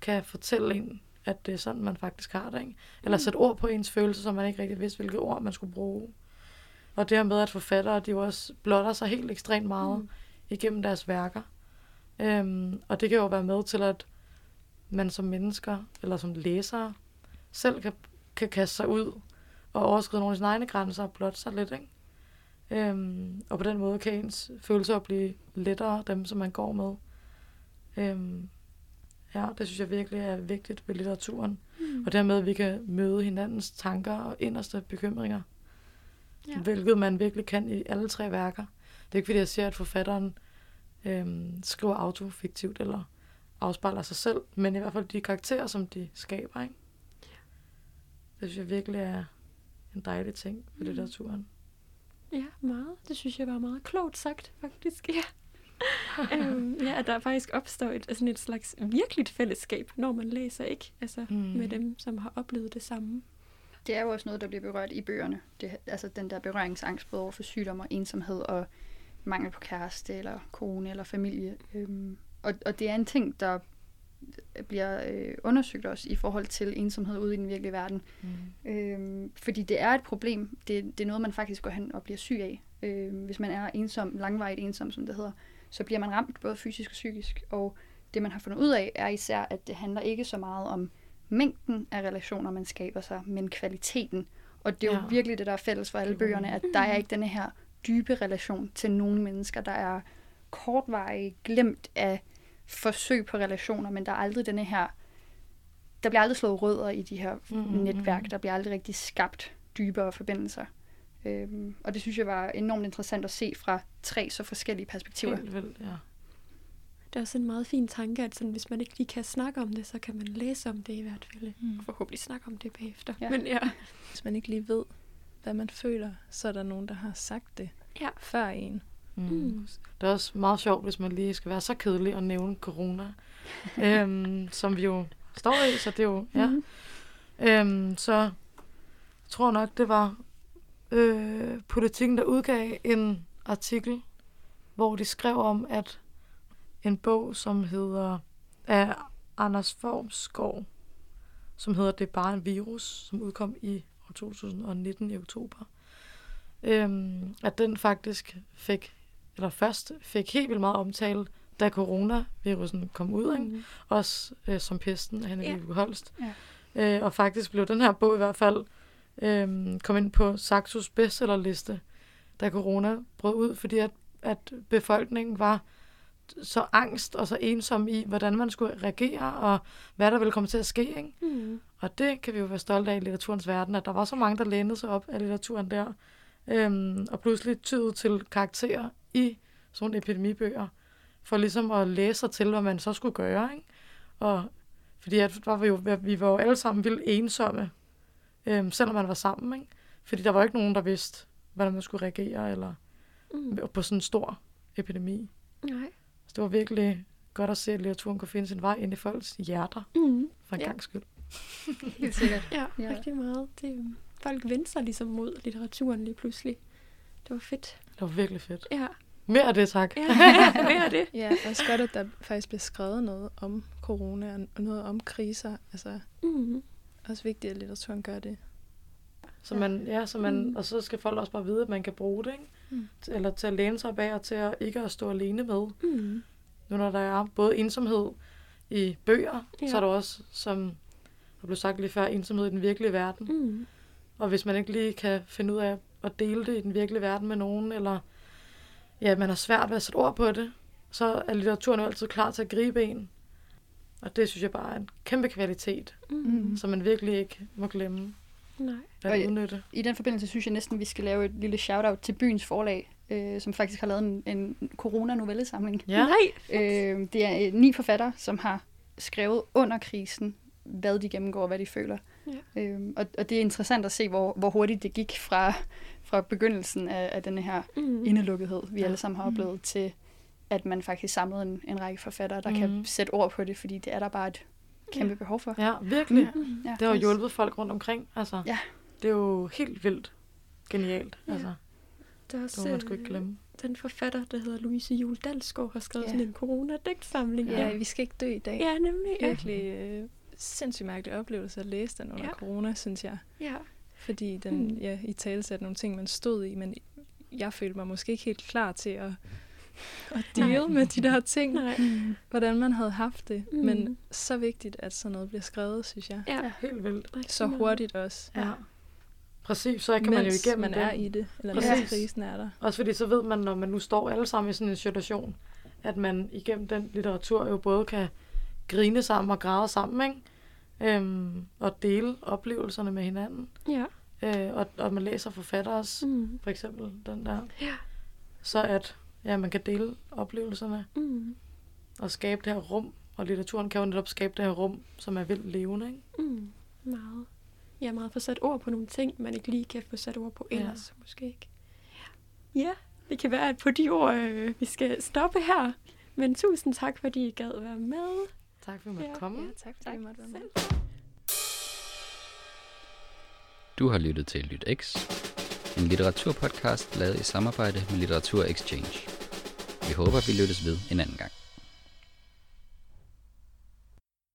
kan fortælle en, at det er sådan, man faktisk har det, ikke? Eller sætte ord på ens følelser, som man ikke rigtig vidste, hvilke ord man skulle bruge. Og det her med, at forfattere, de også blotter sig helt ekstremt meget mm. igennem deres værker. Øhm, og det kan jo være med til, at man som mennesker, eller som læsere, selv kan, kan kaste sig ud og overskride nogle af sine egne grænser og blotte sig lidt, ikke? Øhm, og på den måde kan ens følelser blive lettere, dem som man går med. Øhm, Ja, det synes jeg virkelig er vigtigt ved litteraturen. Mm. Og dermed, at vi kan møde hinandens tanker og inderste bekymringer. Ja. Hvilket man virkelig kan i alle tre værker. Det er ikke fordi, jeg siger, at forfatteren øhm, skriver autofiktivt eller afspejler sig selv, men i hvert fald de karakterer, som de skaber, ikke? Ja. Det synes jeg virkelig er en dejlig ting ved mm. litteraturen. Ja, meget. Det synes jeg var meget klogt sagt, faktisk. Ja. øhm, ja, at der faktisk opstår et, sådan et slags virkeligt fællesskab, når man læser, ikke? Altså mm. med dem, som har oplevet det samme. Det er jo også noget, der bliver berørt i bøgerne. Det, altså den der berøringsangst, både over for sygdom og ensomhed og mangel på kæreste eller kone eller familie. Øhm, og, og det er en ting, der bliver øh, undersøgt også i forhold til ensomhed ude i den virkelige verden. Mm. Øhm, fordi det er et problem. Det, det er noget, man faktisk går hen og bliver syg af. Øhm, hvis man er ensom, langvarigt ensom, som det hedder, så bliver man ramt både fysisk og psykisk. Og det, man har fundet ud af, er især, at det handler ikke så meget om mængden af relationer, man skaber sig, men kvaliteten. Og det er jo ja. virkelig det, der er fælles for alle bøgerne, at der er ikke denne her dybe relation til nogle mennesker, der er kortvarigt glemt af forsøg på relationer, men der er aldrig denne her, der bliver aldrig slået rødder i de her mm-hmm. netværk, der bliver aldrig rigtig skabt dybere forbindelser. Øhm, og det synes jeg var enormt interessant at se fra tre så forskellige perspektiver. Helt vildt, ja. Det er også en meget fin tanke, at sådan, hvis man ikke lige kan snakke om det, så kan man læse om det i hvert fald. Mm. Forhåbentlig snakke om det bagefter. Ja. Men ja. Hvis man ikke lige ved, hvad man føler, så er der nogen, der har sagt det ja. før en. Mm. Mm. Det er også meget sjovt, hvis man lige skal være så kedelig og nævne corona, øhm, som vi jo står i, så det er jo... Ja. Mm. Øhm, så jeg tror nok, det var øh, Politikken, der udgav en artikel, hvor de skrev om, at en bog, som hedder af Anders Foghs Skov, som hedder Det er bare en virus, som udkom i år to tusind nitten i oktober. Øhm, at den faktisk fik, eller først fik helt vildt meget omtale, da coronavirusen kom ud, ikke? Mm. Også øh, som Pesten af Hanne yeah. Vibeke Holst. Yeah. Øh, og faktisk blev den her bog i hvert fald øh, kom ind på Saxos bestsellerliste, da corona brød ud, fordi at, at befolkningen var så angst og så ensom i, hvordan man skulle reagere, og hvad der ville komme til at ske, ikke? Mm. Og det kan vi jo være stolte af i litteraturens verden, at der var så mange, der lænede sig op af litteraturen der, øhm, og pludselig tydede til karakterer i sådan nogle epidemibøger, for ligesom at læse sig til, hvad man så skulle gøre, ikke? Og fordi at var vi, jo, vi var jo alle sammen vildt ensomme, øhm, selvom man var sammen, ikke? Fordi der var ikke nogen, der vidste, hvordan man skulle reagere, eller mm. på sådan en stor epidemi. Nej. Så det var virkelig godt at se, at litteraturen kunne finde sin vej ind i folks hjerter, mm. for en ja. gang skyld. Helt sikkert. Ja, ja, rigtig meget. Det, folk vendte sig ligesom mod litteraturen lige pludselig. Det var fedt. Det var virkelig fedt. Ja. Mere af det, tak. Ja, ja, mere af det. Ja, også godt, at der faktisk blev skrevet noget om corona og noget om kriser. Altså, mm. også vigtigt, at litteraturen gør det. Så man, ja, så man, mm. og så skal folk også bare vide, at man kan bruge det, ikke? Mm. Eller til at læne sig bag, og til at ikke at stå alene med. Mm. Nu når der er både ensomhed i bøger, ja. så er der også, som der blev sagt lige før, ensomhed i den virkelige verden. Mm. Og hvis man ikke lige kan finde ud af at dele det i den virkelige verden med nogen, eller ja, man har svært ved at sætte ord på det, så er litteraturen jo altid klar til at gribe en. Og det synes jeg bare er en kæmpe kvalitet, mm. som man virkelig ikke må glemme. Nej. Og i den forbindelse synes jeg næsten, vi skal lave et lille shout-out til Byens Forlag, øh, som faktisk har lavet en, en corona-novellesamling. Ja. Nej. Øh, det er øh, ni forfattere, som har skrevet under krisen, hvad de gennemgår, hvad de føler. Ja. Øh, og, og det er interessant at se, hvor, hvor hurtigt det gik fra, fra begyndelsen af, af denne her mm. indelukkethed, vi ja. alle sammen har oplevet, mm. til at man faktisk samlede en, en række forfattere, der mm. kan sætte ord på det, fordi det er der bare et kæmpe behov for. Ja, virkelig. Mm-hmm. Ja, det har jo hjulpet folk rundt omkring. Altså, ja. Det er jo helt vildt genialt. Ja. Altså, det er også, det må man sgu ikke glemme. Den forfatter, der hedder Louise Jule Dalsgaard, har skrevet ja. sådan en corona-digtsamling. Ja, ja, Vi skal ikke dø i dag. Ja, nemlig. Ja. Virkelig øh, sindssygt mærkelig oplevelse at læse den under ja. corona, synes jeg. Ja. Fordi den mm. ja, i talesatte nogle ting, man stod i, men jeg følte mig måske ikke helt klar til at og deal med de der ting, mm. hvordan man havde haft det. Mm. Men så vigtigt, at sådan noget bliver skrevet, synes jeg. Ja, helt vildt. Så hurtigt også. Ja. Præcis, så kan mens man jo igennem man det. er i det, eller mens krisen er der. Også fordi så ved man, når man nu står alle sammen i sådan en situation, at man igennem den litteratur jo både kan grine sammen og græde sammen, ikke? Øhm, og dele oplevelserne med hinanden. Ja. Øh, og, og man læser forfatter også, mm. for eksempel den der. Ja. Så at ja, man kan dele oplevelserne mm. og skabe det her rum. Og litteraturen kan jo netop skabe det her rum, som er vildt levende, ikke? Mm. Meget. Ja, meget få sat ord på nogle ting, man ikke lige kan få sat ord på ellers, ja. måske ikke. Ja. ja, det kan være, at på de ord, øh, vi skal stoppe her. Men tusind tak, fordi I gad være med. Tak, for at I måtte ja. komme. Ja, tak, fordi I måtte være med. Du har lyttet til LytX, en litteraturpodcast lavet i samarbejde med Litteratur Exchange. Vi håber, vi lyttes ved en anden gang.